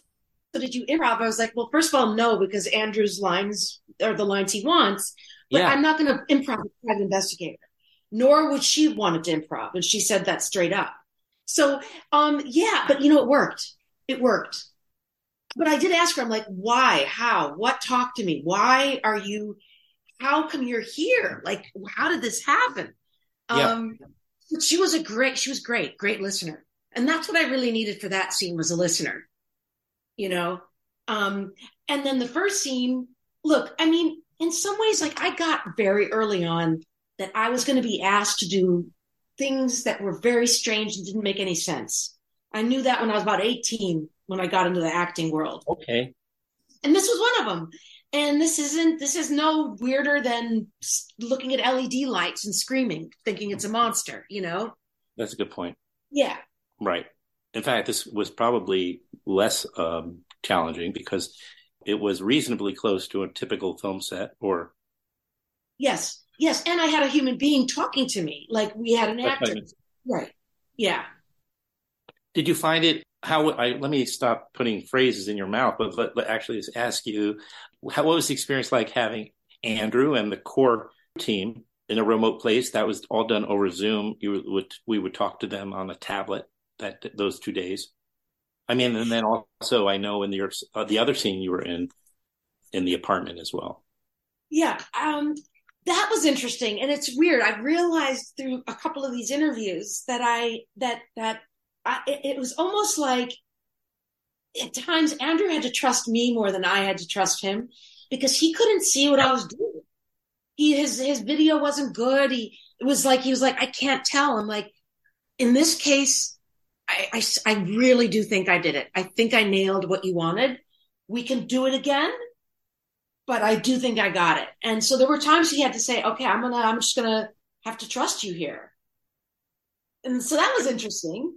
So did you improv? I was like, well, first of all, no, because Andrew's lines are the lines he wants. But yeah. I'm not going to improv with a private investigator. Nor would she wanted to improv. And she said that straight up. So, um, yeah, but, you know, it worked. It worked. But I did ask her, I'm like, why? How? What? Talk to me. Why are you? How come you're here? Like, how did this happen? Yeah. Um, but she was a great, she was great, great listener. And that's what I really needed for that scene was a listener. You know, um, and then the first scene, look, I mean, in some ways, like I got very early on that I was going to be asked to do things that were very strange and didn't make any sense. I knew that when I was about eighteen, when I got into the acting world. Okay. And this was one of them. And this isn't, this is no weirder than looking at L E D lights and screaming, thinking it's a monster, you know? That's a good point. Yeah. Right. In fact, this was probably less um, challenging because it was reasonably close to a typical film set or. Yes. Yes. And I had a human being talking to me like we had an actor. Right. Yeah. Did you find it? How I, let me stop putting phrases in your mouth, but but, but actually just ask you, how, what was the experience like having Andrew and the core team in a remote place? That was all done over Zoom. You would we would talk to them on a tablet that those two days. I mean, and then also I know in the uh, the other scene you were in in the apartment as well. Yeah, um, that was interesting, and it's weird. I realized through a couple of these interviews that I that that. I, it was almost like at times Andrew had to trust me more than I had to trust him because he couldn't see what I was doing. He, his, his video wasn't good. He, it was like, he was like, I can't tell. I'm like, in this case, I, I, I really do think I did it. I think I nailed what you wanted. We can do it again, but I do think I got it. And so there were times he had to say, okay, I'm gonna, I'm just gonna have to trust you here. And so that was interesting.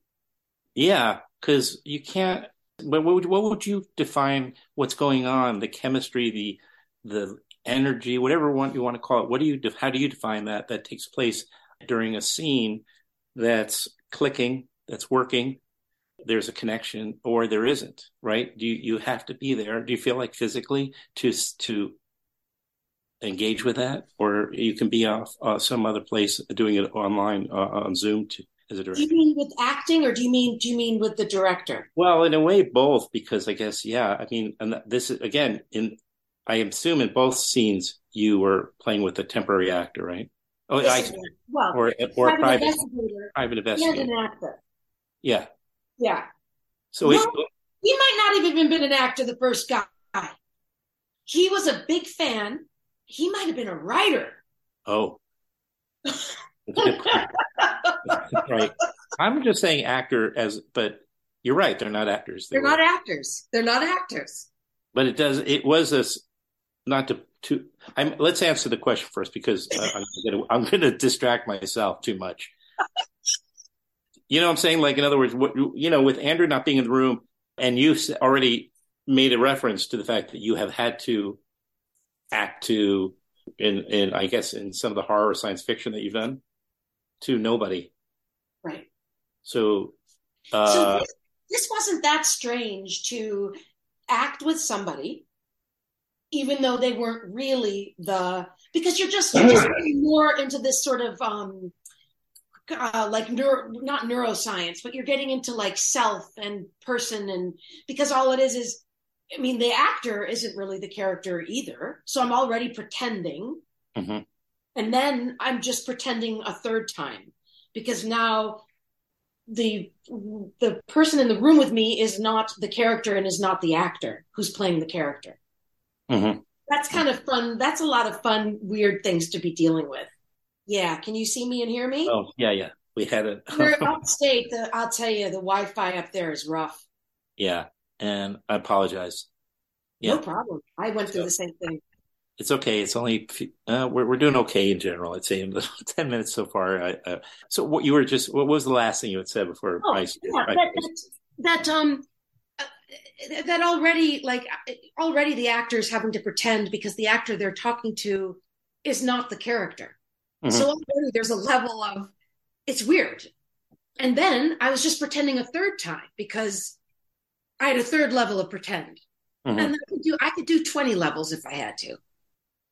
Yeah, because you can't. But what would, what would you define? What's going on? The chemistry, the the energy, whatever one you want to call it. What do you? How do you define that? That takes place during a scene that's clicking, that's working. There's a connection, or there isn't. Right? Do you, you have to be there? Do you feel like physically to to engage with that, or you can be off uh, some other place doing it online uh, on Zoom to. As a director. Do you mean with acting, or do you mean do you mean with the director? Well, in a way, both, because I guess, yeah, I mean, and this is again, in I assume in both scenes you were playing with a temporary actor, right? Oh, I, well, or or private, private investigator, private investigator, and an actor. Yeah, yeah. So well, it, he might not have even been an actor. The first guy, he was a big fan. He might have been a writer. Oh. Right. I'm just saying actor as, but you're right. They're not actors. They they're were. not actors. They're not actors. But it does. It was a not to. to I'm, let's answer the question first because uh, I'm gonna, I'm going to distract myself too much. You know what I'm saying? Like in other words, what you know, with Andrew not being in the room, and you already made a reference to the fact that you have had to act to in in I guess in some of the horror science fiction that you've done. To nobody. Right. So, uh, so this, this wasn't that strange to act with somebody, even though they weren't really the, because you're just, you're just more into this sort of um, uh, like neuro, not neuroscience, but you're getting into like self and person. And because all it is, is, I mean, the actor isn't really the character either. So I'm already pretending. Mm-hmm. And then I'm just pretending a third time because now the the person in the room with me is not the character and is not the actor who's playing the character. Mm-hmm. That's kind of fun. That's a lot of fun, weird things to be dealing with. Yeah. Can you see me and hear me? Oh, yeah, yeah. We had it. We're upstate. The, I'll tell you, the Wi-Fi up there is rough. Yeah. And I apologize. Yeah. No problem. I went through so- the same thing. It's okay. It's only uh, we're we're doing okay in general. I'd say in ten minutes so far. I, uh, so what you were just what was the last thing you had said before? Oh, I, yeah, I, that, that, that um uh, that already like already the actor is having to pretend because the actor they're talking to is not the character. Mm-hmm. So already there's a level of it's weird. And then I was just pretending a third time because I had a third level of pretend, mm-hmm. and I could do I could do twenty levels if I had to.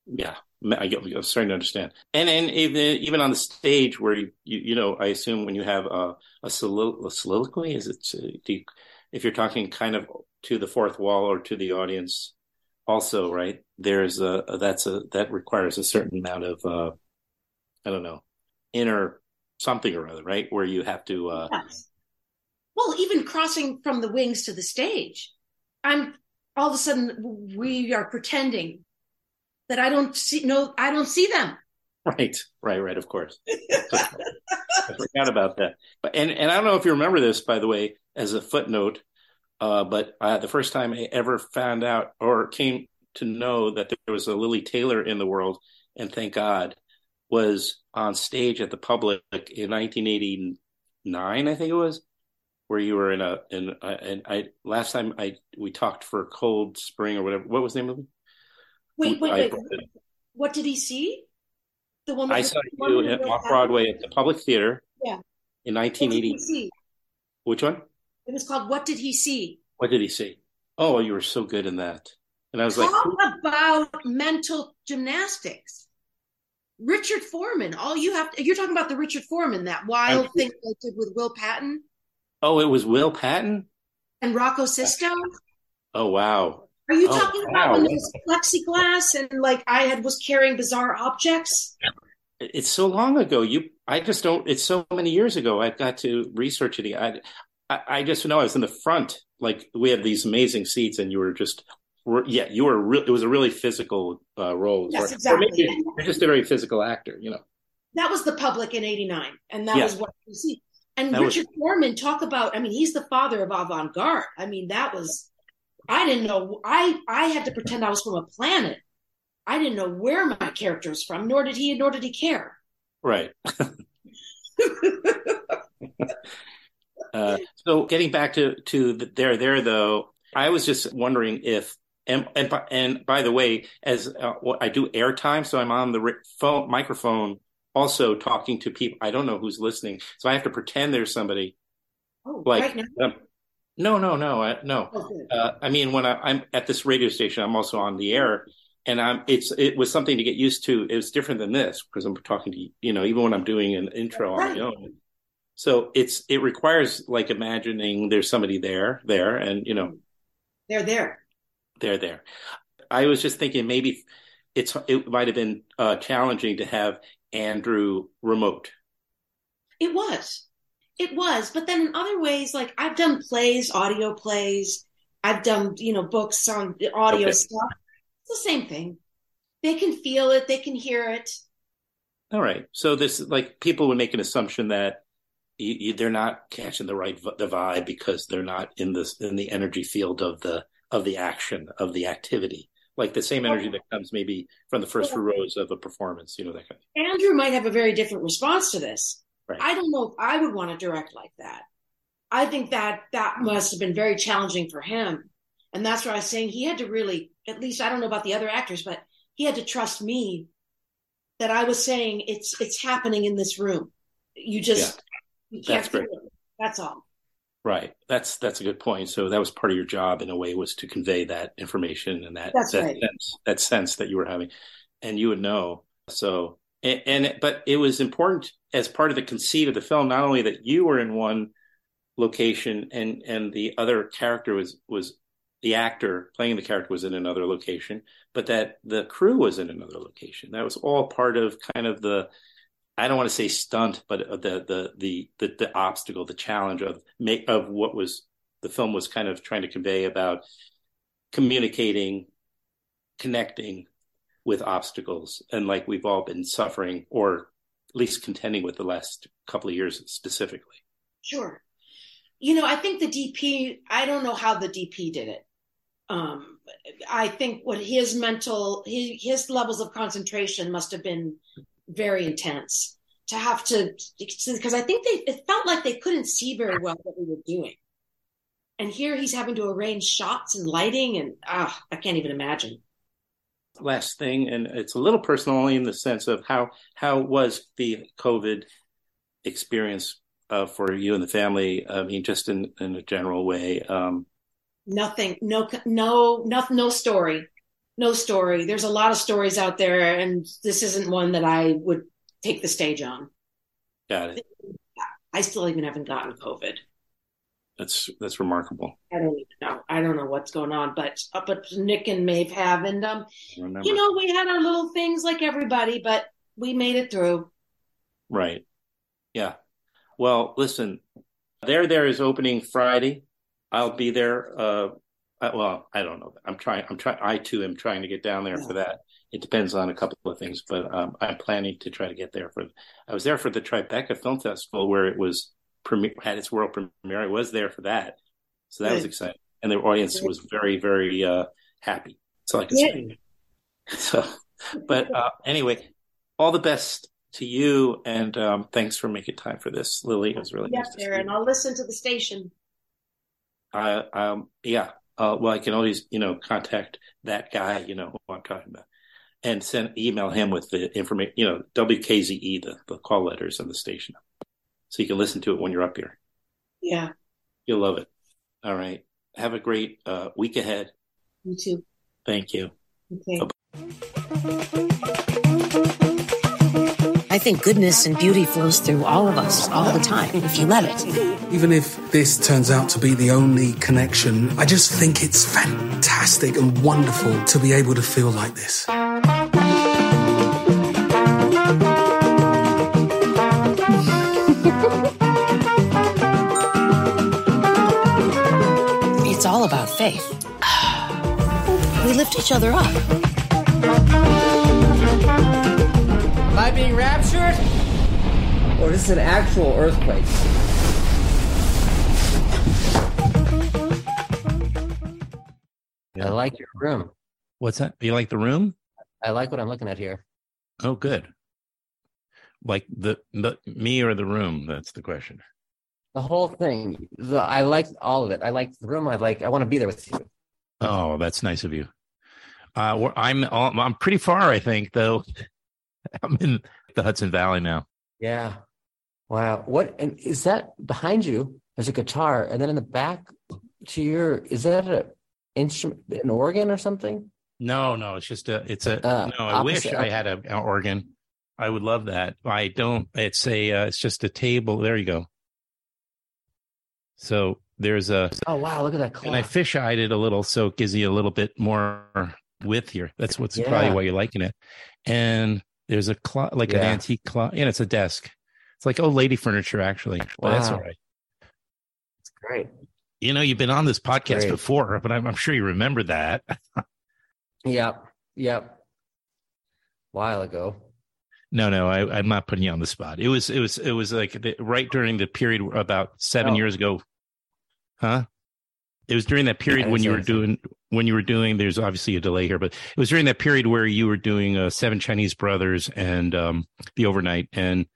Yeah, I get, I'm starting to understand. And and even, even on the stage where, you, you you know, I assume when you have a, a, solilo- a soliloquy, is it do you, if you're talking kind of to the fourth wall or to the audience also, right? There's a, a that's a that requires a certain amount of, uh, I don't know, inner something or other, right? Where you have to. Uh, yes. Well, even crossing from the wings to the stage, I'm all of a sudden we are pretending. That I don't see. No, I don't see them. Right, right, right. Of course, I forgot about that. But and and I don't know if you remember this, by the way, as a footnote. Uh, but uh, the first time I ever found out or came to know that there was a Lili Taylor in the world, and thank God, was on stage at the Public in nineteen eighty-nine, I think it was, where you were in a in a, and I last time I we talked for Cold Spring or whatever. What was the name of it? Wait, wait, wait. I, what did he see? The one I saw you off Broadway at the Public Theater. Yeah. In nineteen eighty. Which one? It was called What Did He See? What Did He See? Oh, you were so good in that. And I was Talk like, about mental gymnastics. Richard Foreman. All you have to, you're talking about the Richard Foreman, that wild I'm, thing they did with Will Patton. Oh, it was Will Patton? And Rocco Sisto. Oh, wow. Are you oh, talking about wow. when there was plexiglass and like I had was carrying bizarre objects? It's so long ago. You, I just don't, it's so many years ago. I've got to research it. I, I, I just know I was in the front. Like we had these amazing seats and you were just, yeah, you were, re- it was a really physical uh, role. Yes, or, exactly. Or maybe you're just a very physical actor, you know. That was the Public in eighty-nine. And that yeah. was What You See. And that Richard was... Foreman, talk about, I mean, he's the father of avant-garde. I mean, that was, I didn't know, I, I had to pretend I was from a planet. I didn't know where my character was from, nor did he, nor did he care. Right. uh, so getting back to, to the, there, there, though, I was just wondering if, and and, and by the way, as uh, well, I do airtime, so I'm on the phone microphone also talking to people. I don't know who's listening, so I have to pretend there's somebody. Oh, like, right now? Um, no, no, no, I, no. Oh, uh, I mean, when I, I'm at this radio station, I'm also on the air. And I'm, it's it was something to get used to. It was different than this because I'm talking to, you know, even when I'm doing an intro right. on my own. So it's it requires like imagining there's somebody there, there, and, you know. They're there. They're there. I was just thinking maybe it's it might have been uh, challenging to have Andrew remote. It was. It was. But then in other ways, like I've done plays, audio plays. I've done, you know, books on audio okay. stuff. It's the same thing. They can feel it. They can hear it. All right. So this, like, people would make an assumption that you, you, they're not catching the right the vibe because they're not in this in the energy field of the of the action of the activity, like the same energy that comes maybe from the first yeah. few rows of a performance. You know that kind of thing. Andrew might have a very different response to this. Right. I don't know if I would want to direct like that. I think that that must have been very challenging for him. And that's what I was saying. He had to really, at least I don't know about the other actors, but he had to trust me that I was saying it's it's happening in this room. You just yeah. you can't do it. That's all. Right. That's that's a good point. So that was part of your job in a way was to convey that information and that that's that, right. sense, that sense that you were having, and you would know. So and, and but it was important as part of the conceit of the film, not only that you were in one location and and the other character was was. The actor playing the character was in another location, but that the crew was in another location. That was all part of kind of the, I don't want to say stunt, but the the the the, the obstacle, the challenge of make, of what was the film was kind of trying to convey about communicating, connecting with obstacles, and like we've all been suffering or at least contending with the last couple of years specifically. Sure, you know, I think the D P. I don't know how the D P did it. Um, I think what his mental, his, his levels of concentration must have been very intense to have to, because I think they, it felt like they couldn't see very well what we were doing. And here he's having to arrange shots and lighting and ah, I can't even imagine. Last thing, and it's a little personal only in the sense of how, how was the COVID experience uh, for you and the family? I mean, just in, in a general way, um, Nothing, no, no, no, no story, no story. There's a lot of stories out there, and this isn't one that I would take the stage on. Got it. I still even haven't gotten COVID. That's that's remarkable. I don't even know. I don't know what's going on, but uh, but Nick and Maeve have, and um, Remember. you know, we had our little things like everybody, but we made it through. Right. Yeah. Well, listen, There There is opening Friday. I'll be there. Uh, well, I don't know. I'm trying. I'm trying. I too am trying to get down there yeah. for that. It depends on a couple of things, but um, I'm planning to try to get there for. I was there for the Tribeca Film Festival where it was premier, had its world premiere. I was there for that, so that right. was exciting, and the audience was very, very uh, happy. That's all I can yeah. say. So, but uh, anyway, all the best to you, and um, thanks for making time for this, Lili. It was really yeah, nice. Aaron, I'll listen to the station. Uh, um, yeah, uh, well, I can always, you know, contact that guy, you know, who I'm talking about, and send email him with the information, you know, W K Z E, the, the call letters and the station. So you can listen to it when you're up here. Yeah. You'll love it. All right. Have a great uh, week ahead. You too. Thank you. Okay. I think goodness and beauty flows through all of us all the time, if you let it. Even if this turns out to be the only connection, I just think it's fantastic and wonderful to be able to feel like this. It's all about faith. We lift each other up. Am I being raptured? Or is this an actual earthquake? I like your room. What's that? You like the room? I like what I'm looking at here. Oh, good. Like the, the me or the room? That's the question. The whole thing. The, I like all of it. I like the room. I like. I want to be there with you. Oh, that's nice of you. Uh, I'm I'm pretty far, I think, though. I'm in the Hudson Valley now. Yeah. Wow. What and is that behind you? There's a guitar, and then in the back to your is that an instrument, an organ or something? No, no. It's just a. It's a. Uh, no, I wish I had a, an organ. I would love that. I don't. It's a. Uh, it's just a table. There you go. So there's a. Oh wow! Look at that clock. And I fish-eyed it a little, so it gives you a little bit more width here. That's what's yeah. probably why you're liking it. And there's a clock, like yeah. an antique clock, and it's a desk. It's like old lady furniture, actually. Wow. But that's all right. It's great. You know, you've been on this podcast great. before, but I'm, I'm sure you remember that. Yep. Yep. While ago. No, no, I, I'm not putting you on the spot. It was, it was, it was like the, right during the period about seven oh. years ago, huh? It was during that period yeah, when you were doing, when you were doing. There's obviously a delay here, but it was during that period where you were doing uh, Seven Chinese Brothers and um, The Overnight, and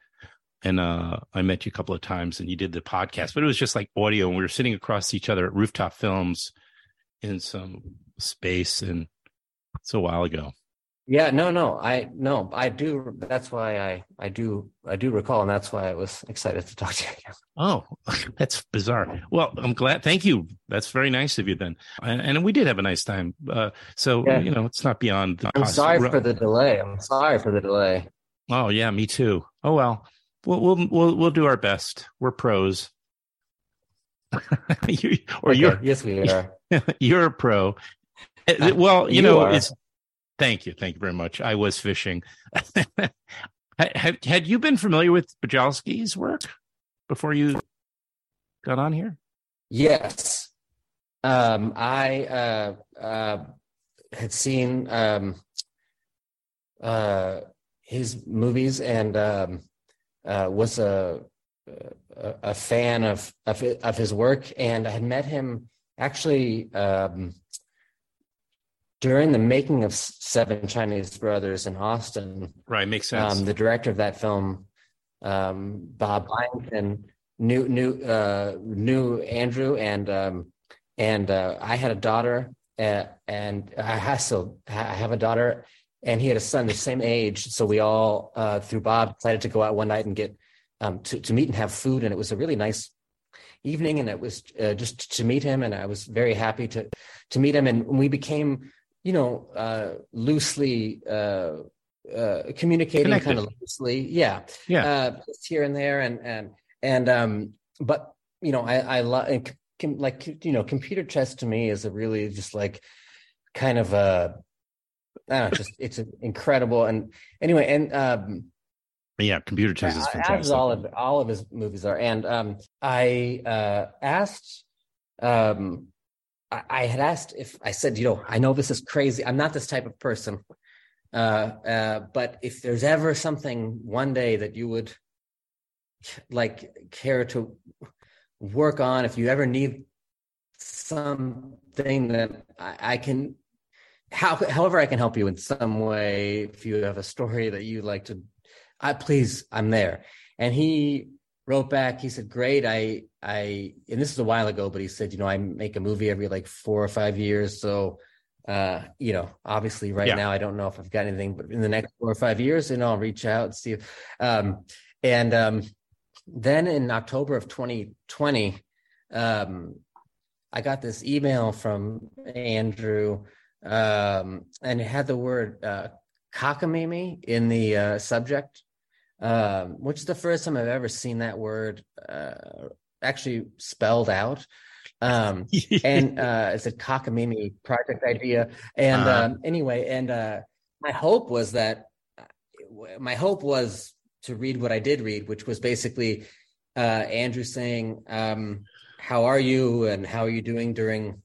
and uh, I met you a couple of times, and you did the podcast, but it was just like audio, and we were sitting across each other at Rooftop Films in some space, and it's a while ago. Yeah, no, no, I no, I do. That's why I, I do I do recall, and that's why I was excited to talk to you again. Oh, that's bizarre. Well, I'm glad. Thank you. That's very nice of you. Then, and, and we did have a nice time. Uh, so yeah. you know, it's not beyond. The I'm cost. sorry Re- for the delay. I'm sorry for the delay. Oh yeah, me too. Oh well, we'll we'll we'll, we'll do our best. We're pros. you, or okay. you're yes, we are. You're a pro. Well, you, you know are. It's. Thank you. Thank you very much. I was fishing. had, had you been familiar with Bujalski's work before you got on here? Yes. Um, I uh, uh, had seen um, uh, his movies and um, uh, was a, a a fan of, of of his work. And I had met him actually... Um, during the making of Seven Chinese Brothers in Austin. Right, makes sense. Um, the director of that film, um, Bob Byington, knew knew uh, knew Andrew, and um, and uh, I had a daughter, uh, and I still I have a daughter, and he had a son the same age. So we all, uh, through Bob, decided to go out one night and get um, to to meet and have food, and it was a really nice evening, and it was uh, just to meet him, and I was very happy to to meet him, and we became. You know, uh, loosely uh, uh, communicating, connected. Kind of loosely, yeah, yeah, uh, here and there, and and and um, but you know, I I love com- like you know, computer chess to me is a really just like kind of a I don't know, just it's an incredible and anyway and um, yeah, computer chess is fantastic. As all of all of his movies are, and um, I uh, asked. Um, I had asked if I said, you know, I know this is crazy. I'm not this type of person, uh, uh, but if there's ever something one day that you would like care to work on, if you ever need something that I, I can, how, however I can help you in some way, if you have a story that you like to, I please, I'm there. And he wrote back. He said, great. I, I, and this is a while ago, but he said, you know, I make a movie every like four or five years. So, uh, you know, obviously right yeah. now, I don't know if I've got anything, but in the next four or five years, and I'll reach out and see. If, um, and, um, then in October of twenty twenty, um, I got this email from Andrew, um, and it had the word uh, cockamamie in the uh, subject, um, which is the first time I've ever seen that word uh, actually spelled out. Um, and uh, it's a cockamamie project idea. And uh-huh. um, anyway, and uh, my hope was that my hope was to read what I did read, which was basically uh, Andrew saying, um, how are you and how are you doing during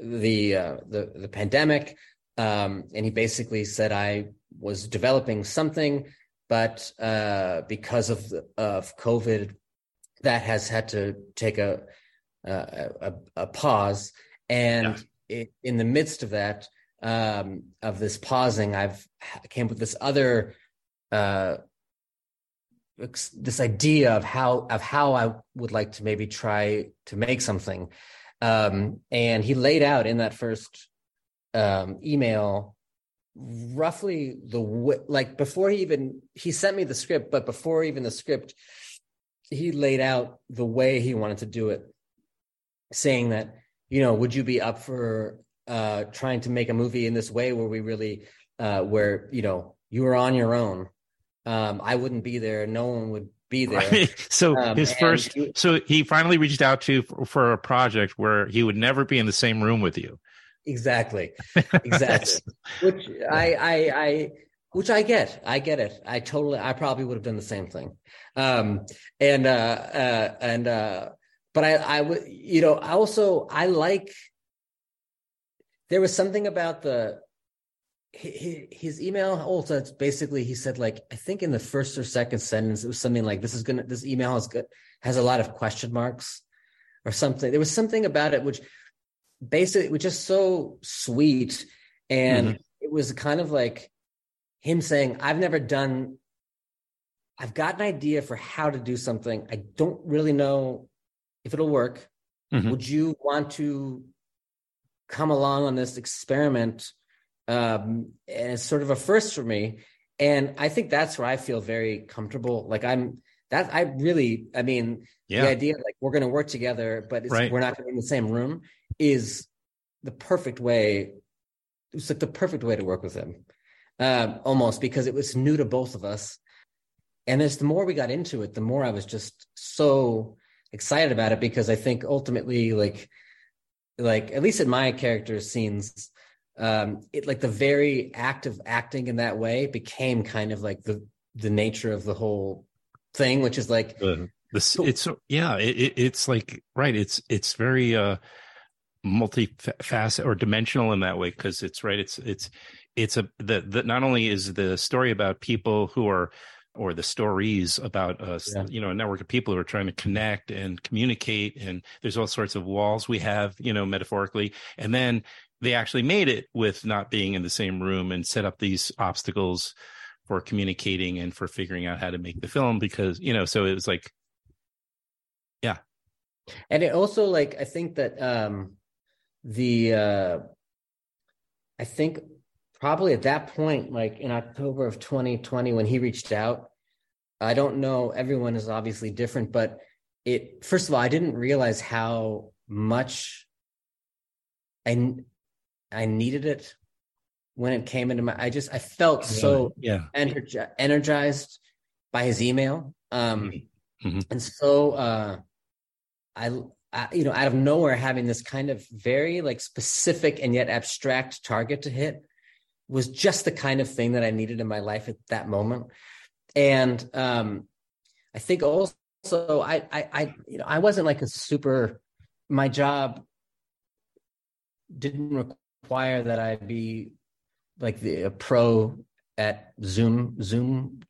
the uh, the, the pandemic? Um, and he basically said I was developing something, but uh, because of the, of COVID, that has had to take a a, a, a pause. And yeah. it, in the midst of that, um, of this pausing, I've I came up with this other uh, this idea of how of how I would like to maybe try to make something. Um, and he laid out in that first um, email roughly the w- like before he even he sent me the script, but before even the script, he laid out the way he wanted to do it, saying that, you know, would you be up for uh, trying to make a movie in this way where we really uh, where, you know, you are on your own. Um, I wouldn't be there. No one would be there. Right. So um, his first, he, so he finally reached out to for, for a project where he would never be in the same room with you. Exactly. Exactly. which I, I, I, which I get, I get it. I totally, I probably would have done the same thing. Um, and, uh, uh, and, uh, but I, I would, you know, I also, I like, there was something about the, his email also, it's basically, he said, like, I think in the first or second sentence, it was something like, this is going to, this email is good, has a lot of question marks or something. There was something about it, which basically, it was just so sweet. And mm-hmm. it was kind of like him saying, I've never done, I've got an idea for how to do something. I don't really know if it'll work. Mm-hmm. Would you want to come along on this experiment? Um, and it's sort of a first for me. And I think that's where I feel very comfortable. Like I'm that I really, I mean, yeah. the idea of like, we're going to work together, but it's, right. we're not going to be in the same room is the perfect way. It's like the perfect way to work with him, um, almost, because it was new to both of us. And as the more we got into it, the more I was just so excited about it, because I think ultimately like, like at least in my character scenes, um it like the very act of acting in that way became kind of like the the nature of the whole thing, which is like the, the it's yeah it, it's like right it's it's very uh multifaceted or dimensional in that way, because it's right it's it's it's a the, the not only is the story about people who are or the stories about us, yeah. you know, a network of people who are trying to connect and communicate. And there's all sorts of walls we have, you know, metaphorically. And then they actually made it with not being in the same room and set up these obstacles for communicating and for figuring out how to make the film, because, you know, so it was like, yeah. And it also like, I think that um, the, uh, I think, probably at that point, like in October of twenty twenty, when he reached out, I don't know, everyone is obviously different, but it, first of all, I didn't realize how much I, I needed it when it came into my, I just, I felt yeah, so yeah. Energi- energized by his email. Um, mm-hmm. And so uh, I, I, you know, out of nowhere, having this kind of very like specific and yet abstract target to hit was just the kind of thing that I needed in my life at that moment. And um, I think also I, I, I, you know, I wasn't like a super, my job didn't require that I be like the a pro at Zoom, Zoom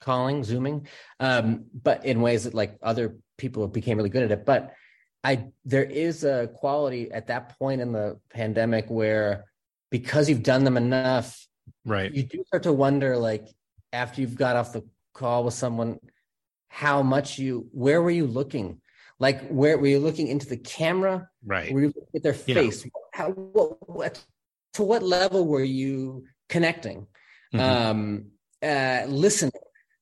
calling, Zooming, um, but in ways that like other people became really good at it. But I, there is a quality at that point in the pandemic where, because you've done them enough, right? You do start to wonder, like, after you've got off the call with someone, how much you, where were you looking? Like, where were you looking into the camera? Right. Were you looking at their face? Yeah. How, what, what, to what level were you connecting? Mm-hmm. Um, uh, listening,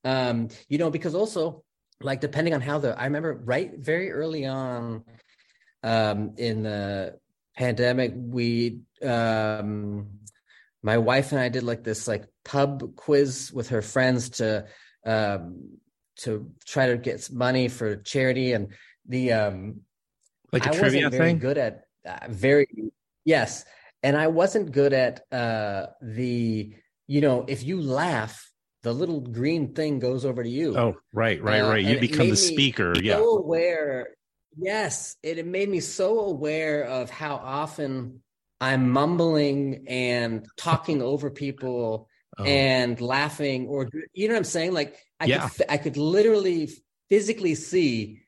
um, you know, because also, like, depending on how the, I remember right very early on, um, in the pandemic, we, um, my wife and I did like this like pub quiz with her friends to um, to try to get money for charity, and the um, like a I trivia wasn't very thing? Good at uh, very yes, and I wasn't good at uh, the you know if you laugh, the little green thing goes over to you. Oh, right, right, uh, right. You become the speaker. Yeah. So aware. Yes, it, it made me so aware of how often I'm mumbling and talking over people oh. and laughing, or you know what I'm saying? Like I yeah. could, I could literally physically see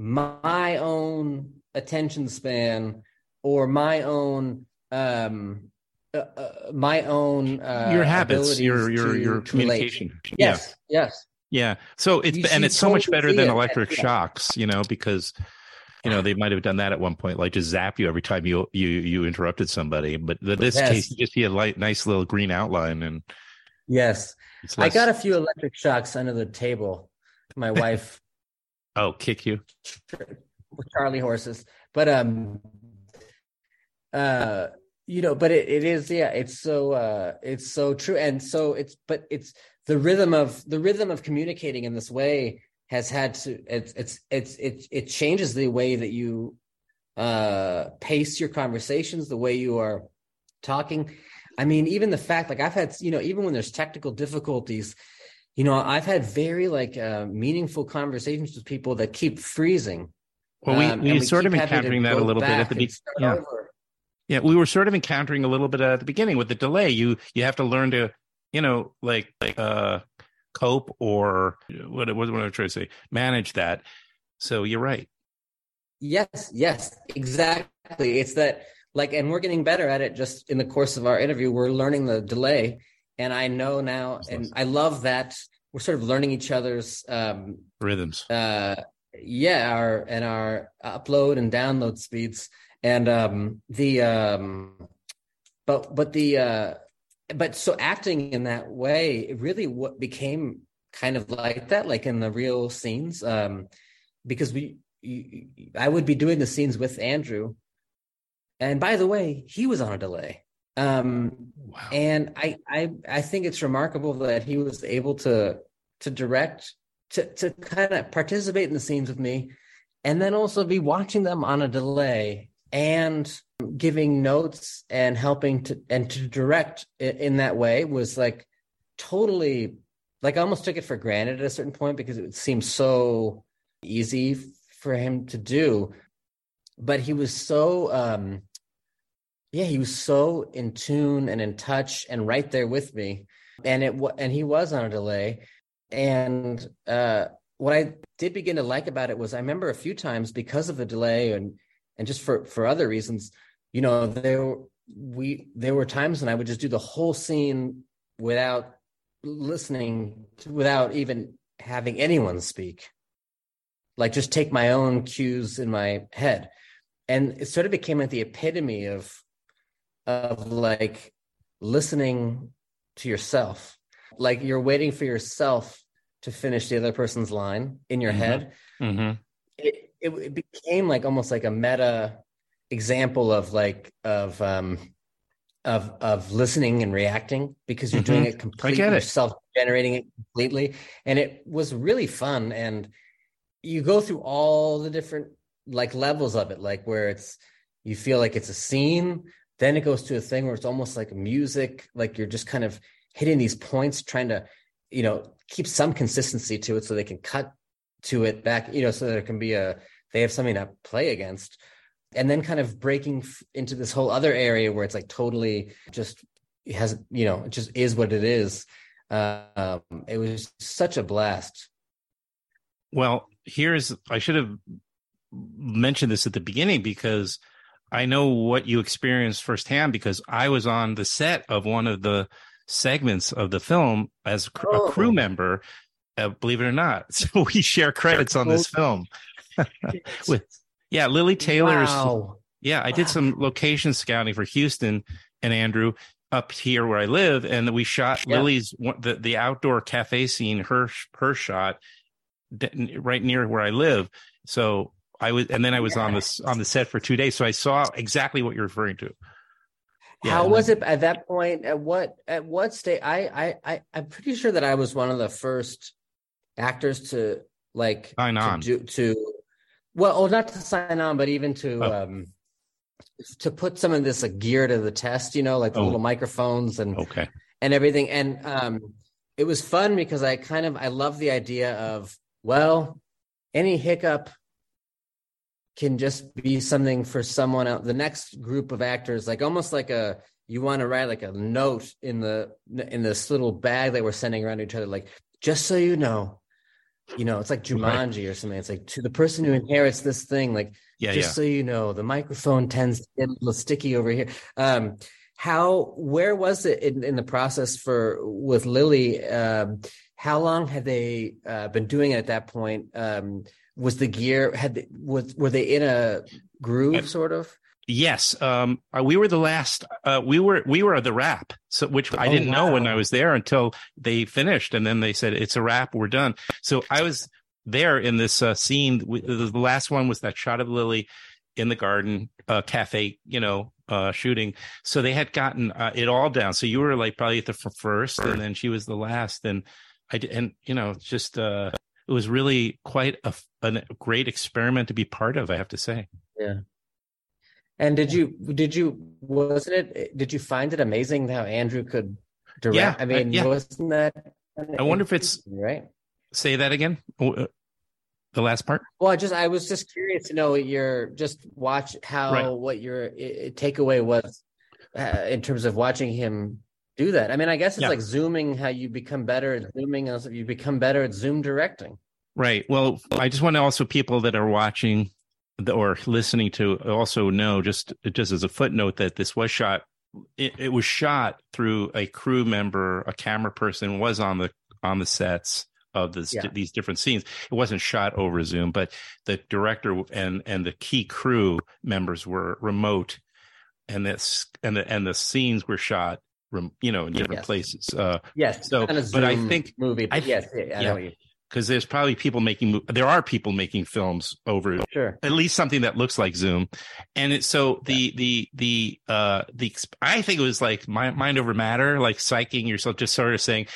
my own attention span or my own um Uh, uh, my own uh, your habits, your your to, your communication. Yes, yeah. yes, yeah. So it's you, and it's so much better than electric shocks, you know, because you know they might have done that at one point, like just zap you every time you you you interrupted somebody. But in this yes. case, you just see a light, nice little green outline, and yes, less... I got a few electric shocks under the table. My wife, oh, kick you, Charlie horses, but um, uh. You know, but it, it is, yeah, it's so, uh, it's so true. And so it's, but it's the rhythm of, the rhythm of communicating in this way has had to, it's, it's, it's, it, it changes the way that you uh, pace your conversations, the way you are talking. I mean, even the fact, like I've had, you know, even when there's technical difficulties, you know, I've had very like uh, meaningful conversations with people that keep freezing. Well, we, um, we, we sort of encountering that a little bit at the beginning. Yeah, we were sort of encountering a little bit at the beginning with the delay. You you have to learn to, you know, like, like uh, cope or what what, what I was trying to say, manage that. So you're right. Yes, yes, exactly. It's that like, and we're getting better at it. Just in the course of our interview, we're learning the delay, and I know now, and I love that we're sort of learning each other's um, rhythms. Uh, yeah, our and our upload and download speeds. And um, the um, but but the uh, but so acting in that way, it really what became kind of like that, like in the real scenes, um, because we you, I would be doing the scenes with Andrew, and by the way, he was on a delay, um, wow. and I, I I think it's remarkable that he was able to to direct to to kind of participate in the scenes with me, and then also be watching them on a delay. And giving notes and helping to and to direct in that way was like totally like I almost took it for granted at a certain point because it seemed so easy for him to do. But he was so um, yeah, he was so in tune and in touch and right there with me. And it and he was on a delay. And uh, what I did begin to like about it was I remember a few times because of the delay and. And just for, for other reasons, you know, there we there were times when I would just do the whole scene without listening, without even having anyone speak, like just take my own cues in my head. And it sort of became like the epitome of of like listening to yourself, like you're waiting for yourself to finish the other person's line in your mm-hmm. head. Mm-hmm. It, It became like almost like a meta example of like of um, of of listening and reacting because you're mm-hmm. doing it completely, you're self-generating it completely, and it was really fun. And you go through all the different like levels of it, like where it's you feel like it's a scene, then it goes to a thing where it's almost like music, like you're just kind of hitting these points, trying to you know keep some consistency to it so they can cut. To it back, you know, so there can be a, they have something to play against, and then kind of breaking f- into this whole other area where it's like totally just has, you know, it just is what it is. Uh, um, it was such a blast. Well, here's, I should have mentioned this at the beginning because I know what you experienced firsthand because I was on the set of one of the segments of the film as a oh. crew member. Uh, believe it or not, so we share credits on this film. With yeah, Lili Taylor's. Wow. Yeah, I did wow. some location scouting for Houston and Andrew up here where I live, and we shot yeah. Lily's the the outdoor cafe scene. Her her shot right near where I live. So I was, and then I was yeah. on this on the set for two days, so I saw exactly what you're referring to. Yeah, How was it at that point? At what at what stage? I I I I'm pretty sure that I was one of the first actors to like sign on to, do, to well, oh, not to sign on, but even to oh. um to put some of this like gear to the test, you know, like the oh. little microphones and okay. and everything. And um, it was fun because I kind of I love the idea of well, any hiccup can just be something for someone else, the next group of actors, like almost like a, you want to write like a note in the, in this little bag that we're sending around to each other. Like, just so you know, you know, it's like Jumanji right. or something. It's like to the person who inherits this thing, like, yeah, just yeah. so you know, the microphone tends to get a little sticky over here. Um, how, where was it in, in the process for, with Lili, um, how long had they uh, been doing it at that point? Um, Was the gear had they, was were they in a groove sort of? Yes, um, we were the last. Uh, we were we were the wrap, so which I oh, didn't wow. know when I was there until they finished, and then they said it's a wrap, we're done. So I was there in this uh, scene. We, the, the last one was that shot of Lili in the garden uh, cafe, you know, uh, shooting. So they had gotten uh, it all down. So you were like probably at the f- first, and then she was the last, and I did, and you know just. Uh, It was really quite a, a great experiment to be part of, I have to say. Yeah. And did you, did you, wasn't it, did you find it amazing how Andrew could direct? Yeah, I mean, yeah. wasn't that? I wonder if it's, right? Say that again, the last part. Well, I just, I was just curious to know your, just watch how, right. what your it, takeaway was uh, in terms of watching him do that. I mean, I guess it's yeah. like zooming, how you become better at zooming, you become better at zoom directing. Right. Well, I just want to also people that are watching or listening to also know, just just as a footnote, that this was shot. It, it was shot through a crew member, a camera person was on the on the sets of this, yeah. these different scenes. It wasn't shot over Zoom, but the director and, and the key crew members were remote, and this and the, and the scenes were shot, you know, in different yes. places. Uh, yes. So, kind of but I think movie. But I, yes. Yeah, yeah, I know. Because there's probably people making. There are people making films over sure. at least something that looks like Zoom, and it, so the yeah. the the uh the I think it was like mind over matter, like psyching yourself, just sort of saying,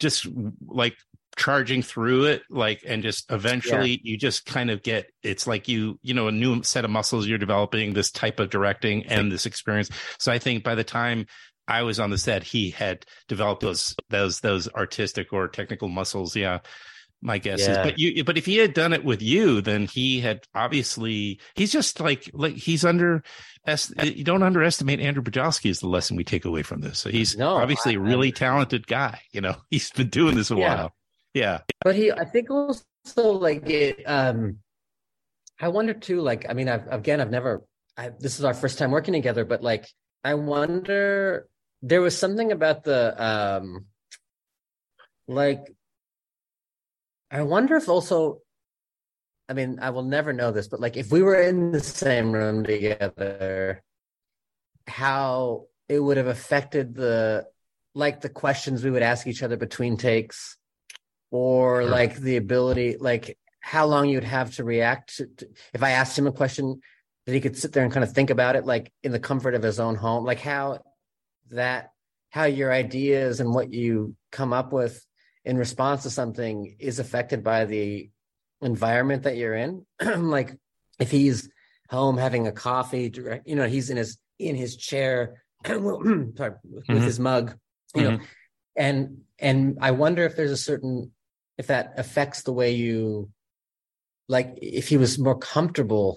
just like charging through it, like, and just eventually yeah. you just kind of get. It's like you you know a new set of muscles you're developing, this type of directing and this experience. So I think by the time I was on the set, he had developed those those those artistic or technical muscles. Yeah, my guess yeah. is. But you, but if he had done it with you, then he had obviously. He's just like like he's under. You don't underestimate Andrew Bujalski is the lesson we take away from this. So he's no, obviously I, a really talented guy. You know, he's been doing this a yeah. while. Yeah, but he, I think also like it. Um, I wonder too. Like, I mean, I've, again, I've never. I, this is our first time working together, but like, I wonder. There was something about the, um, like, I wonder if also, I mean, I will never know this, but like if we were in the same room together, how it would have affected the, like the questions we would ask each other between takes, or like the ability, like how long you'd have to react to, to, if I asked him a question that he could sit there and kind of think about it, like in the comfort of his own home, like how... that how your ideas and what you come up with in response to something is affected by the environment that you're in. Like if he's home having a coffee, you know, he's in his, in his chair, sorry, with mm-hmm. his mug, you mm-hmm. know, and, and I wonder if there's a certain, if that affects the way you, like if he was more comfortable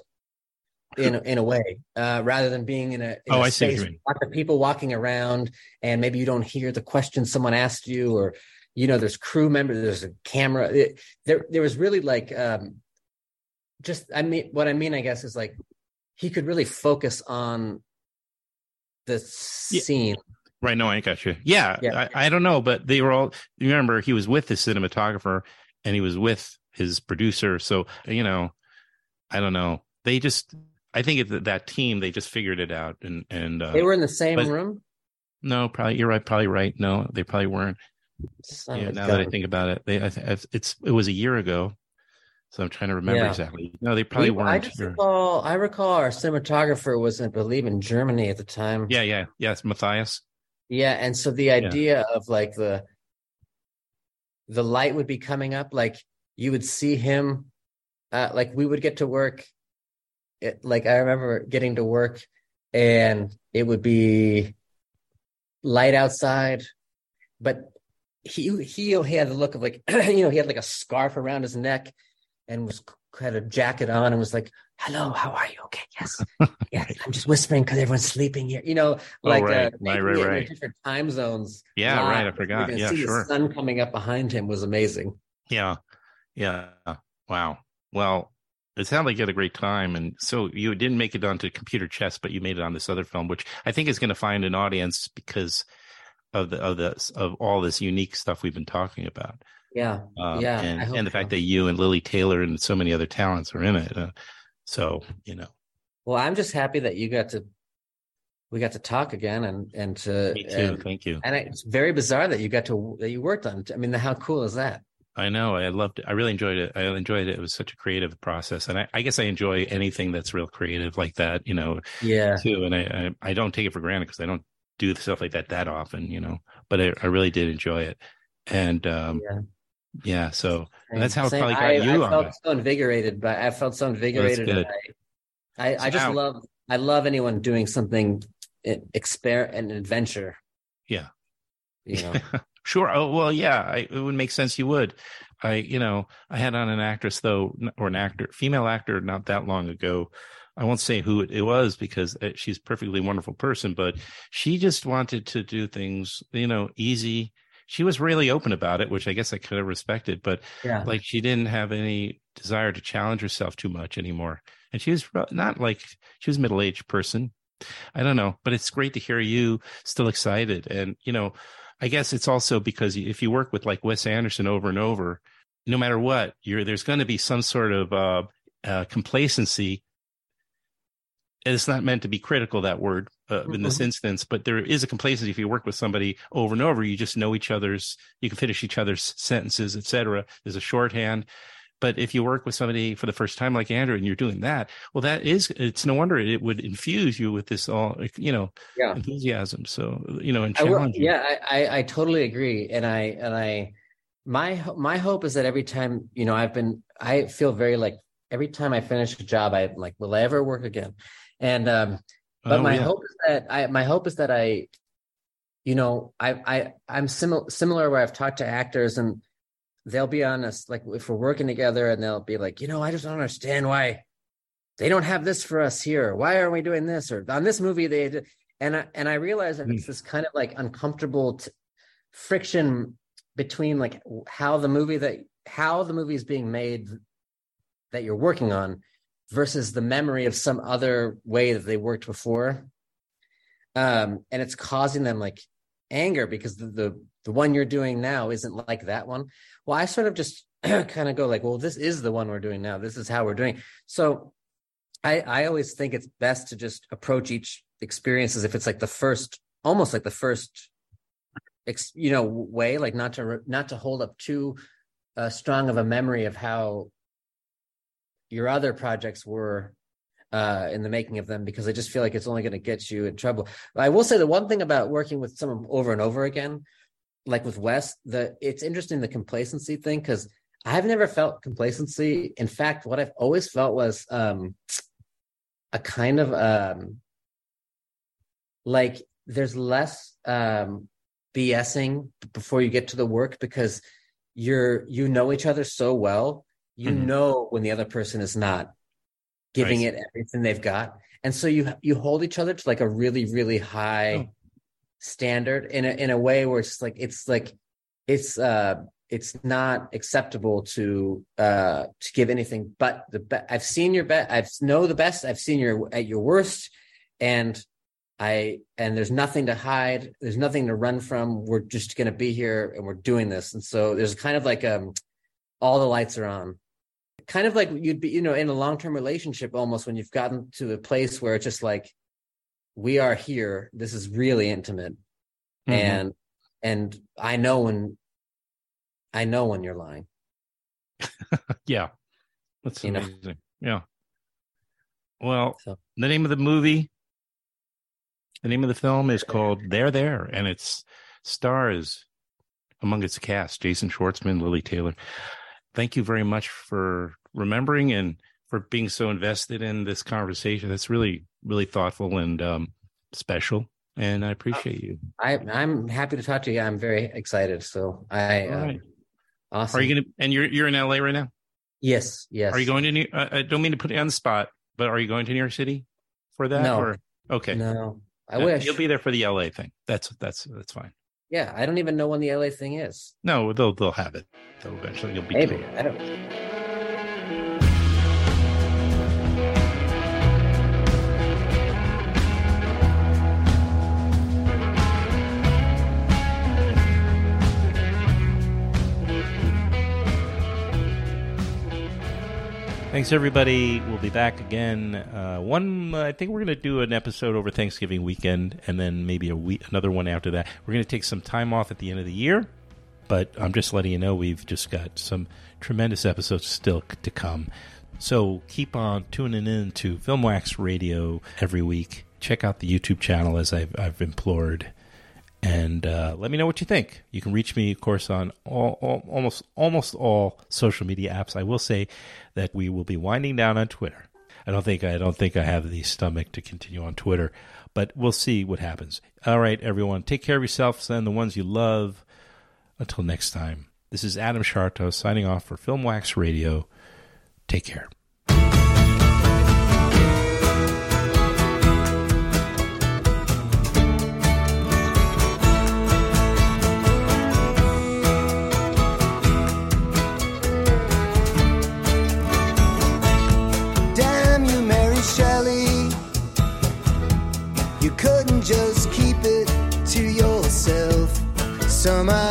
in in a way, uh, rather than being in a, in oh, a I space with the people walking around, and maybe you don't hear the question someone asked you, or, you know, there's crew members, there's a camera. It, there there was really like, um, just, I mean, what I mean, I guess, is like, he could really focus on the scene. Yeah. Right, no, I got you. Yeah, yeah. I, I don't know, but they were all, remember, he was with the cinematographer, and he was with his producer, so, you know, I don't know. They just... I think it, that team, they just figured it out, and and uh, they were in the same but, room. No, probably you're right. Probably right. No, they probably weren't. Yeah, now that I think about it, they I, it's it was a year ago, So I'm trying to remember yeah. exactly. No, they probably we, weren't. I just recall, I recall our cinematographer was, I believe, in Germany at the time. Yeah, yeah, yeah. It's Matthias. Yeah, and so the idea yeah. of like the the light would be coming up, like you would see him, uh, like we would get to work. It, like I remember getting to work, and it would be light outside, but he he, he had the look of like you know he had like a scarf around his neck, and was had a jacket on, and was like, "Hello, how are you? Okay, yes, yeah. I'm just whispering because everyone's sleeping here, you know, like oh, right. uh, right, right, right. in different time zones." Yeah, live. right. I forgot. You yeah, see sure. The sun coming up behind him was amazing. Yeah, yeah. Wow. Well, it sounded like you had a great time, and so you didn't make it onto Computer Chess, but you made it on this other film, which I think is going to find an audience because of the of the of all this unique stuff we've been talking about. Yeah, uh, yeah, and, and the so. fact that you and Lili Taylor and so many other talents are in it, uh, so you know. Well, I'm just happy that you got to, we got to talk again, and and to me too. And, thank you. And it's very bizarre that you got to that you worked on. I mean, how cool is that? I know. I loved it. I really enjoyed it. I enjoyed it. It was such a creative process, and I, I guess I enjoy anything that's real creative like that. You know. Yeah. Too, and I I, I don't take it for granted because I don't do stuff like that that often. You know, but I, I really did enjoy it, and. um yeah. Yeah, so and that's how it probably got I, you I on. I felt it. so invigorated, but I felt so invigorated. And I, I, so I just now, love, I love anyone doing something, exper- an adventure. Yeah, you know? Sure. Oh well, yeah, I, it would make sense. You would. I, you know, I had on an actress though, or an actor, female actor, not that long ago. I won't say who it was because she's a perfectly wonderful person, but she just wanted to do things, you know, easy. She was really open about it, which I guess I could have respected, but yeah. like she didn't have any desire to challenge herself too much anymore. And she was not like she was a middle-aged person. I don't know, but it's great to hear you still excited. And, you know, I guess it's also because if you work with like Wes Anderson over and over, no matter what, you're, there's going to be some sort of uh, uh, complacency. It's not meant to be critical, that word, uh, in this mm-hmm. instance, but there is a complacency. If you work with somebody over and over, you just know each other's, you can finish each other's sentences, et cetera. There's a shorthand. But if you work with somebody for the first time, like Andrew, and you're doing that, well, that is, it's no wonder it would infuse you with this all, you know, yeah. enthusiasm. So, you know, and challenge. I will, yeah, I, I, I totally agree. And I, and I, my, my hope is that every time, you know, I've been, I feel very like every time I finish a job, I like, will I ever work again? And um, but oh, my yeah. hope is that I my hope is that I, you know, I I I'm similar similar where I've talked to actors and they'll be honest, like if we're working together and they'll be like, you know, I just don't understand why they don't have this for us here. Why aren't we doing this? Or on this movie they did. and I, and I realize that mm. it's this kind of like uncomfortable t- friction between like how the movie that how the movie is being made that you're working on versus the memory of some other way that they worked before. Um, and it's causing them like anger because the, the, the one you're doing now isn't like that one. Well, I sort of just kind of go like, well, this is the one we're doing now. This is how we're doing. So I, I always think it's best to just approach each experience as if it's like the first, almost like the first, ex, you know, way, like not to, not to hold up too uh, strong of a memory of how your other projects were uh, in the making of them, because I just feel like it's only going to get you in trouble. I will say the one thing about working with someone over and over again, like with Wes, the it's interesting, the complacency thing, because I've never felt complacency. In fact, what I've always felt was um, a kind of um, like there's less um, BSing before you get to the work because you're, you know each other so well. You mm-hmm. know when the other person is not giving right. it everything they've got. And so you you hold each other to like a really, really high oh. standard in a in a way where it's just like it's like it's uh it's not acceptable to uh to give anything but the best. I've seen your best, I've know the best, I've seen your at your worst, and I and there's nothing to hide, there's nothing to run from. We're just gonna be here and we're doing this. And so there's kind of like um all the lights are on. Kind of like you'd be, you know, in a long-term relationship almost when you've gotten to a place where it's just like, we are here. This is really intimate. Mm-hmm. And, and I know when, I know when you're lying. yeah. That's amazing. Know? Yeah. Well, so. The name of the movie, the name of the film is called There There, and it stars among its cast Jason Schwartzman, Lili Taylor. Thank you very much for remembering and for being so invested in this conversation. That's really, really thoughtful and um, special. And I appreciate you. I, I'm happy to talk to you. I'm very excited. So I right. um, awesome. Are you gonna? And you're you're in L A right now? Yes. Yes. Are you going to? New, uh, I don't mean to put you on the spot, but are you going to New York City for that? No. Or, okay. No. I no, wish you'll be there for the L A thing. That's that's that's fine. Yeah, I don't even know when the L A thing is. No, they'll they'll have it. They'll eventually you'll be maybe. Cool. I don't know. Thanks, everybody. We'll be back again. Uh, one, uh, I think we're going to do an episode over Thanksgiving weekend, and then maybe a week, another one after that. We're going to take some time off at the end of the year, but I'm just letting you know we've just got some tremendous episodes still to come. So keep on tuning in to Filmwax Radio every week. Check out the YouTube channel, as I've, I've implored, and uh, let me know what you think. You can reach me, of course, on all, all, almost almost all social media apps. I will say that we will be winding down on Twitter. I don't think I don't think I have the stomach to continue on Twitter, but we'll see what happens. All right, everyone, take care of yourselves and the ones you love. Until next time, this is Adam Schartoff signing off for Filmwax Radio. Take care. Just keep it to yourself. Somehow